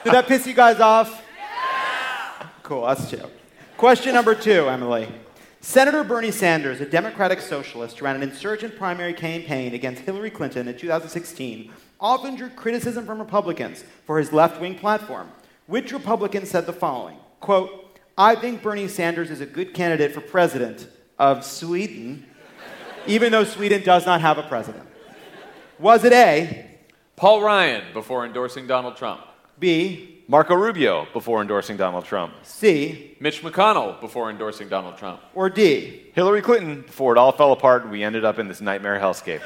Did that piss you guys off? Cool, us too. Question number two, Emily. Senator Bernie Sanders, a Democratic socialist, ran an insurgent primary campaign against Hillary Clinton in two thousand sixteen, often drew criticism from Republicans for his left-wing platform. Which Republican said the following? Quote, I think Bernie Sanders is a good candidate for president of Sweden, even though Sweden does not have a president. Was it A, Paul Ryan before endorsing Donald Trump? B. Marco Rubio before endorsing Donald Trump. C. Mitch McConnell before endorsing Donald Trump. Or D. Hillary Clinton before it all fell apart and we ended up in this nightmare hellscape.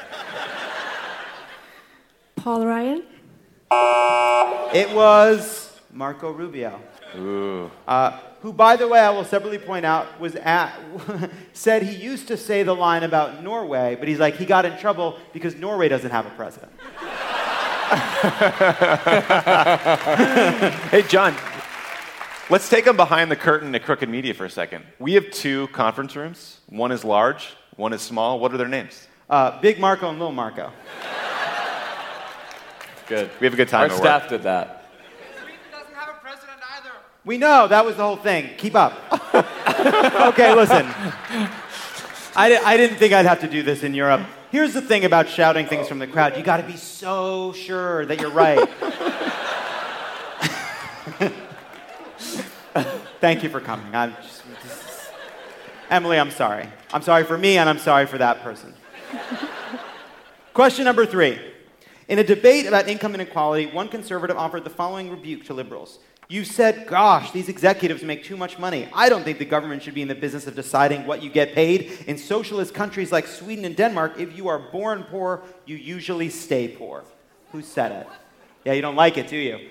Paul Ryan? It was Marco Rubio. Ooh. Uh, who, by the way, I will separately point out, was at, said he used to say the line about Norway, but he's like, he got in trouble because Norway doesn't have a president. Hey, John, let's take them behind the curtain at Crooked Media for a second. We have two conference rooms. One is large, one is small. What are their names? Uh, Big Marco and Little Marco. Good. We have a good time. Our staff did that. We know, that was the whole thing. Keep up. Okay, listen. I, di- I didn't think I'd have to do this in Europe. Here's the thing about shouting things from the crowd. You got to be so sure that you're right. Thank you for coming. I'm just, just... Emily, I'm sorry. I'm sorry for me, and I'm sorry for that person. Question number three. In a debate about income inequality, one conservative offered the following rebuke to liberals. You said, gosh, these executives make too much money. I don't think the government should be in the business of deciding what you get paid. In socialist countries like Sweden and Denmark, if you are born poor, you usually stay poor. Who said it? Yeah, you don't like it, do you?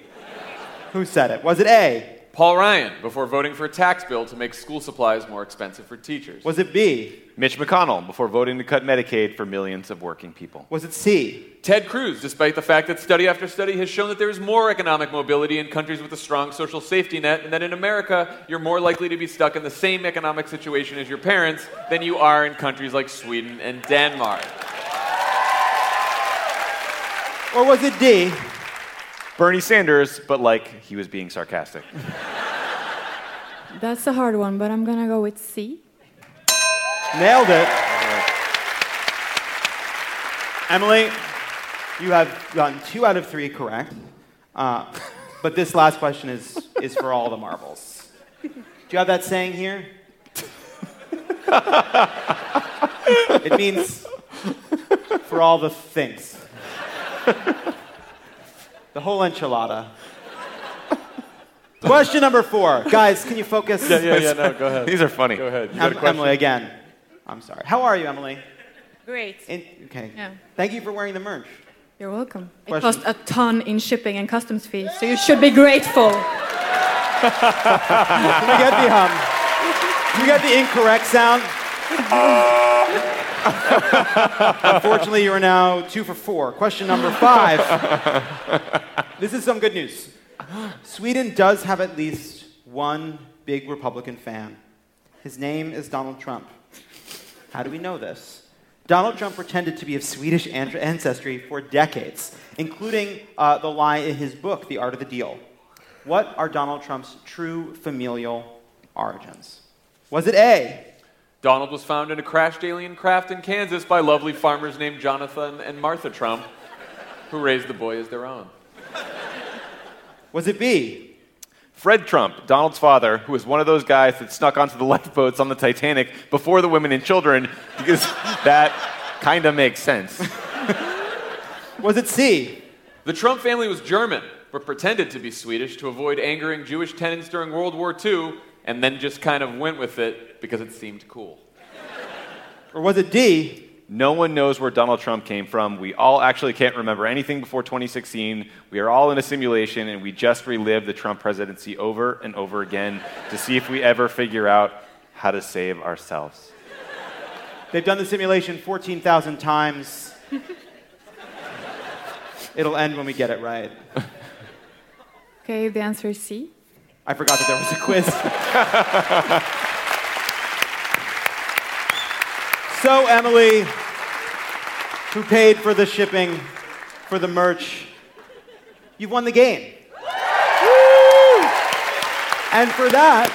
Who said it? Was it A? Paul Ryan, before voting for a tax bill to make school supplies more expensive for teachers. Was it B? Mitch McConnell, before voting to cut Medicaid for millions of working people. Was it C? Ted Cruz, despite the fact that study after study has shown that there is more economic mobility in countries with a strong social safety net, and that in America, you're more likely to be stuck in the same economic situation as your parents than you are in countries like Sweden and Denmark. Or was it D? Bernie Sanders, but like he was being sarcastic. That's a hard one, but I'm going to go with C. Nailed it. Right. Emily, you have gotten two out of three correct, uh, but this last question is, is for all the marbles. Do you have that saying here? It means for all the things. The whole enchilada. Question number four. Guys, can you focus? Yeah, yeah, yeah, no, go ahead. These are funny. Go ahead. Em- Emily, again. I'm sorry. How are you, Emily? Great. In- okay. Yeah. Thank you for wearing the merch. You're welcome. Question. It cost a ton in shipping and customs fees, so you should be grateful. Can we get the, um, you get the incorrect sound? Unfortunately, you are now two for four. Question number five. This is some good news. Sweden does have at least one big Republican fan. His name is Donald Trump. How do we know this? Donald Trump pretended to be of Swedish ancestry for decades, including uh, the lie in his book, The Art of the Deal. What are Donald Trump's true familial origins? Was it A? Donald was found in a crashed alien craft in Kansas by lovely farmers named Jonathan and Martha Trump, who raised the boy as their own. Was it B? Fred Trump, Donald's father, who was one of those guys that snuck onto the lifeboats on the Titanic before the women and children, because that kind of makes sense. Was it C? The Trump family was German, but pretended to be Swedish to avoid angering Jewish tenants during World War Two, and then just kind of went with it because it seemed cool. Or was it D? No one knows where Donald Trump came from. We all actually can't remember anything before twenty sixteen. We are all in a simulation, and we just relive the Trump presidency over and over again to see if we ever figure out how to save ourselves. They've done the simulation fourteen thousand times. It'll end when we get it right. Okay, the answer is C. I forgot that there was a quiz. So Emily, who paid for the shipping, for the merch, you've won the game. Woo! And for that,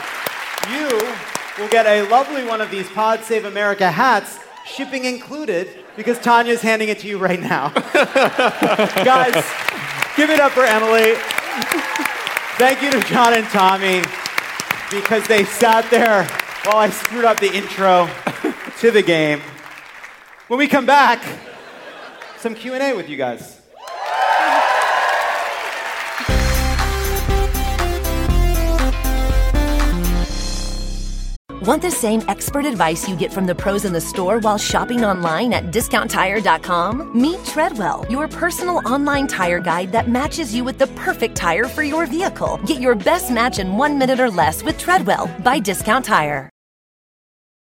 you will get a lovely one of these Pod Save America hats, shipping included, because Tanya's handing it to you right now. Guys, give it up for Emily. Thank you to John and Tommy, because they sat there while I screwed up the intro to the game. When we come back, some Q and A with you guys. Want the same expert advice you get from the pros in the store while shopping online at discount tire dot com? Meet Treadwell, your personal online tire guide that matches you with the perfect tire for your vehicle. Get your best match in one minute or less with Treadwell by Discount Tire.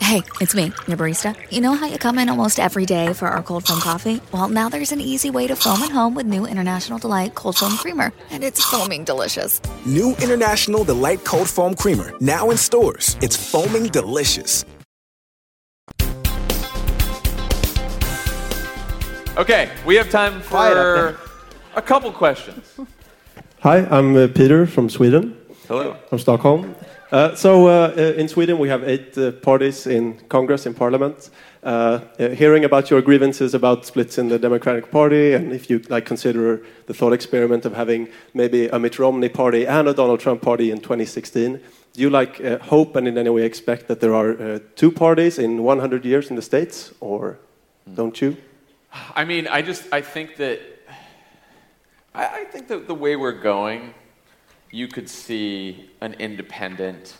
Hey, it's me, your barista. You know how you come in almost every day for our cold foam coffee? Well, now there's an easy way to foam at home with new International Delight Cold Foam Creamer, and it's foaming delicious. New International Delight Cold Foam Creamer, now in stores. It's foaming delicious. Okay, we have time for a couple questions. Hi, I'm uh, Peter from Sweden. Hello. From Stockholm. Uh, so uh, in Sweden we have eight uh, parties in Congress, in Parliament. Uh, hearing about your grievances about splits in the Democratic Party, and if you like consider the thought experiment of having maybe a Mitt Romney party and a Donald Trump party in twenty sixteen, do you like uh, hope and in any way expect that there are uh, two parties in one hundred years in the States, or don't you? I mean, I just I think that I, I think that the way we're going, you could see an independent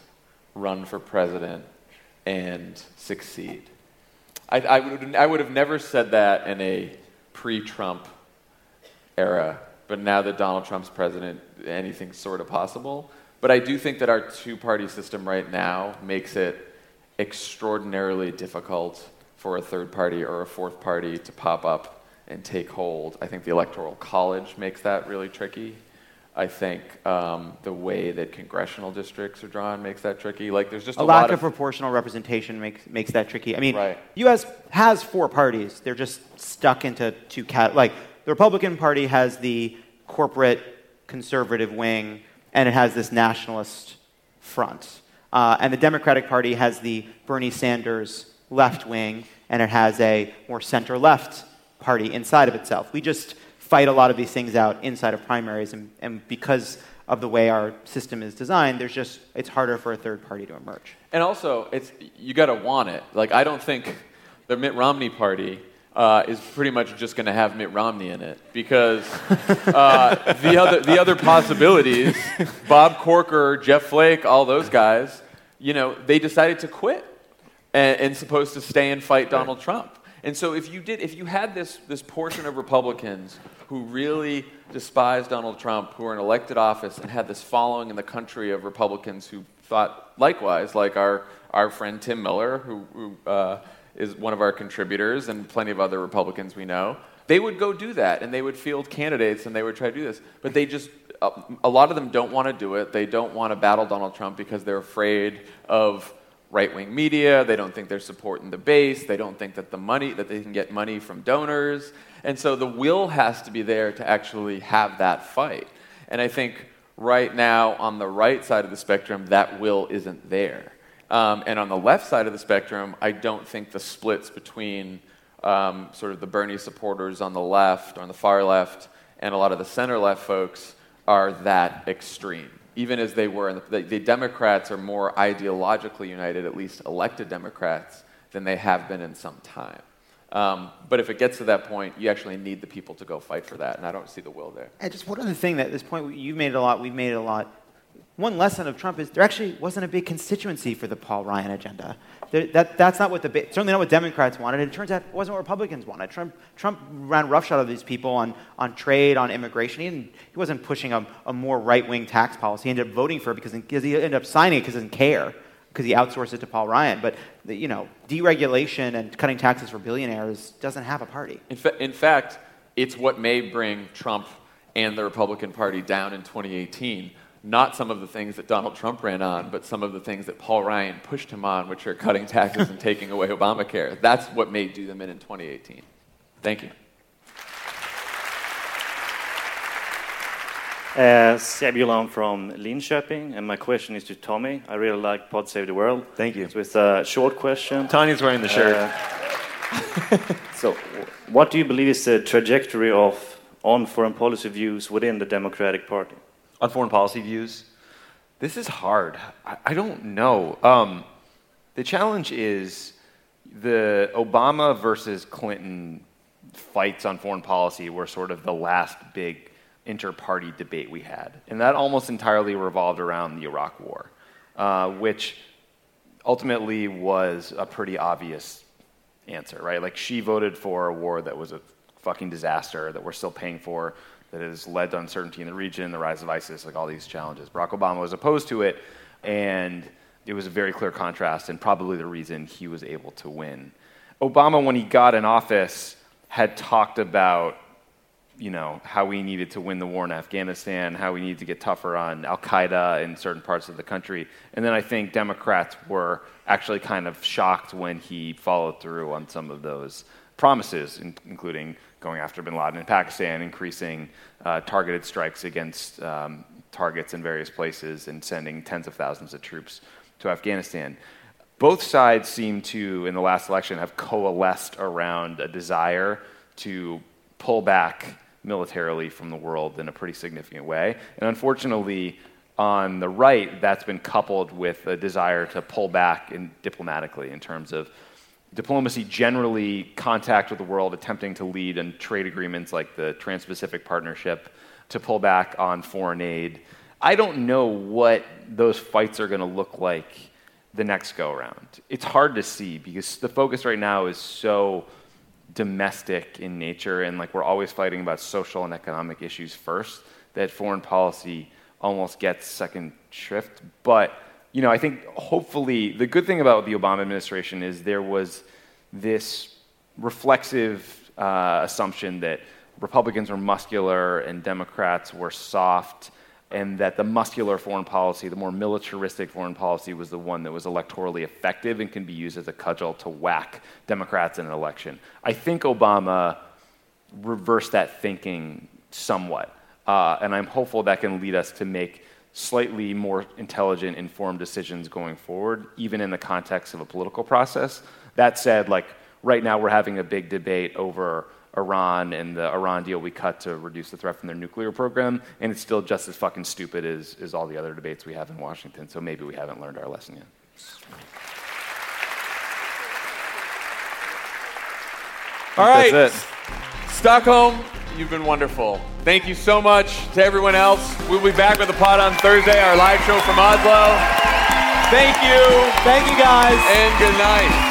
run for president and succeed. I, I, would, I would have never said that in a pre-Trump era, but now that Donald Trump's president, anything's sort of possible. But I do think that our two-party system right now makes it extraordinarily difficult for a third party or a fourth party to pop up and take hold. I think the Electoral College makes that really tricky. I think um, the way that congressional districts are drawn makes that tricky. Like, there's just a, a lot, lot of, of proportional representation makes makes that tricky. I mean, right. U S has four parties. They're just stuck into two cat. Like, the Republican Party has the corporate conservative wing, and it has this nationalist front. Uh, and the Democratic Party has the Bernie Sanders left wing, and it has a more center-left party inside of itself. We just fight a lot of these things out inside of primaries, and, and because of the way our system is designed, there's just it's harder for a third party to emerge. And also, it's you got to want it. Like, I don't think the Mitt Romney party uh, is pretty much just going to have Mitt Romney in it, because uh, the other the other possibilities, Bob Corker, Jeff Flake, all those guys, you know, they decided to quit and, and supposed to stay and fight Donald right. Trump. And so if you did, if you had this this portion of Republicans who really despised Donald Trump, who were in elected office and had this following in the country of Republicans who thought likewise, like our, our friend Tim Miller, who, who uh, is one of our contributors, and plenty of other Republicans we know, they would go do that, and they would field candidates, and they would try to do this. But they just, a lot of them don't want to do it. They don't want to battle Donald Trump because they're afraid of right-wing media. They don't think they're supporting the base. They don't think that the money, that they can get money from donors. And so the will has to be there to actually have that fight. And I think right now on the right side of the spectrum, that will isn't there. Um, and on the left side of the spectrum, I don't think the splits between um, sort of the Bernie supporters on the left, or on the far left, and a lot of the center-left folks are that extreme. Even as they were, in the, the Democrats are more ideologically united, at least elected Democrats, than they have been in some time. Um, but if it gets to that point, you actually need the people to go fight for that, and I don't see the will there. And just one other thing, that at this point, you've made it a lot, we've made it a lot. One lesson of Trump is there actually wasn't a big constituency for the Paul Ryan agenda. There, that, that's not what the certainly not what Democrats wanted, and it turns out it wasn't what Republicans wanted. Trump Trump ran roughshod over these people on, on trade, on immigration. He, didn't, he wasn't pushing a, a more right-wing tax policy. He ended up voting for it because, because he ended up signing it because he doesn't care, because he outsourced it to Paul Ryan. But, the, you know, deregulation and cutting taxes for billionaires doesn't have a party. In, fa- in fact, it's what may bring Trump and the Republican Party down in twenty eighteen, not some of the things that Donald Trump ran on, but some of the things that Paul Ryan pushed him on, which are cutting taxes and taking away Obamacare. That's what may do them in in twenty eighteen. Thank you. Uh, Sebulon from Linköping, and my question is to Tommy. I really like Pod Save the World. Thank you. It's with a short question. Tanya's wearing the shirt. Uh, so, what do you believe is the trajectory of on foreign policy views within the Democratic Party? On foreign policy views? This is hard. I, I don't know. Um, the challenge is the Obama versus Clinton fights on foreign policy were sort of the last big inter-party debate we had. And that almost entirely revolved around the Iraq War, uh, which ultimately was a pretty obvious answer, right? Like, she voted for a war that was a fucking disaster that we're still paying for, that has led to uncertainty in the region, the rise of ISIS, like all these challenges. Barack Obama was opposed to it, and it was a very clear contrast and probably the reason he was able to win. Obama, when he got in office, had talked about you know, how we needed to win the war in Afghanistan, how we needed to get tougher on al-Qaeda in certain parts of the country. And then I think Democrats were actually kind of shocked when he followed through on some of those promises, in- including going after bin Laden in Pakistan, increasing uh, targeted strikes against um, targets in various places, and sending tens of thousands of troops to Afghanistan. Both sides seem to, in the last election, have coalesced around a desire to pull back militarily from the world in a pretty significant way. And unfortunately, on the right, that's been coupled with a desire to pull back in diplomatically in terms of diplomacy generally, contact with the world, attempting to lead in trade agreements like the Trans-Pacific Partnership, to pull back on foreign aid. I don't know what those fights are going to look like the next go-around. It's hard to see because the focus right now is so domestic in nature, and like we're always fighting about social and economic issues first, that foreign policy almost gets second shift. But you know, I think hopefully the good thing about the Obama administration is there was this reflexive uh, assumption that Republicans were muscular and Democrats were soft, and that the muscular foreign policy, the more militaristic foreign policy, was the one that was electorally effective and can be used as a cudgel to whack Democrats in an election. I think Obama reversed that thinking somewhat, uh, and I'm hopeful that can lead us to make slightly more intelligent, informed decisions going forward, even in the context of a political process. That said, like right now we're having a big debate over Iran and the Iran deal we cut to reduce the threat from their nuclear program, and it's still just as fucking stupid as, as all the other debates we have in Washington, so maybe we haven't learned our lesson yet. All right, that's it. Stockholm, you've been wonderful. Thank you so much to everyone else. We'll be back with the pod on Thursday, our live show from Oslo. Thank you. Thank you, guys. And good night.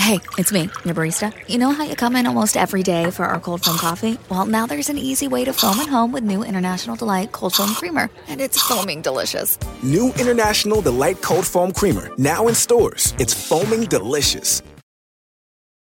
Hey, it's me, your barista. You know how you come in almost every day for our cold foam coffee? Well, now there's an easy way to foam at home with new International Delight Cold Foam Creamer, and it's foaming delicious. New International Delight Cold Foam Creamer, now in stores. It's foaming delicious.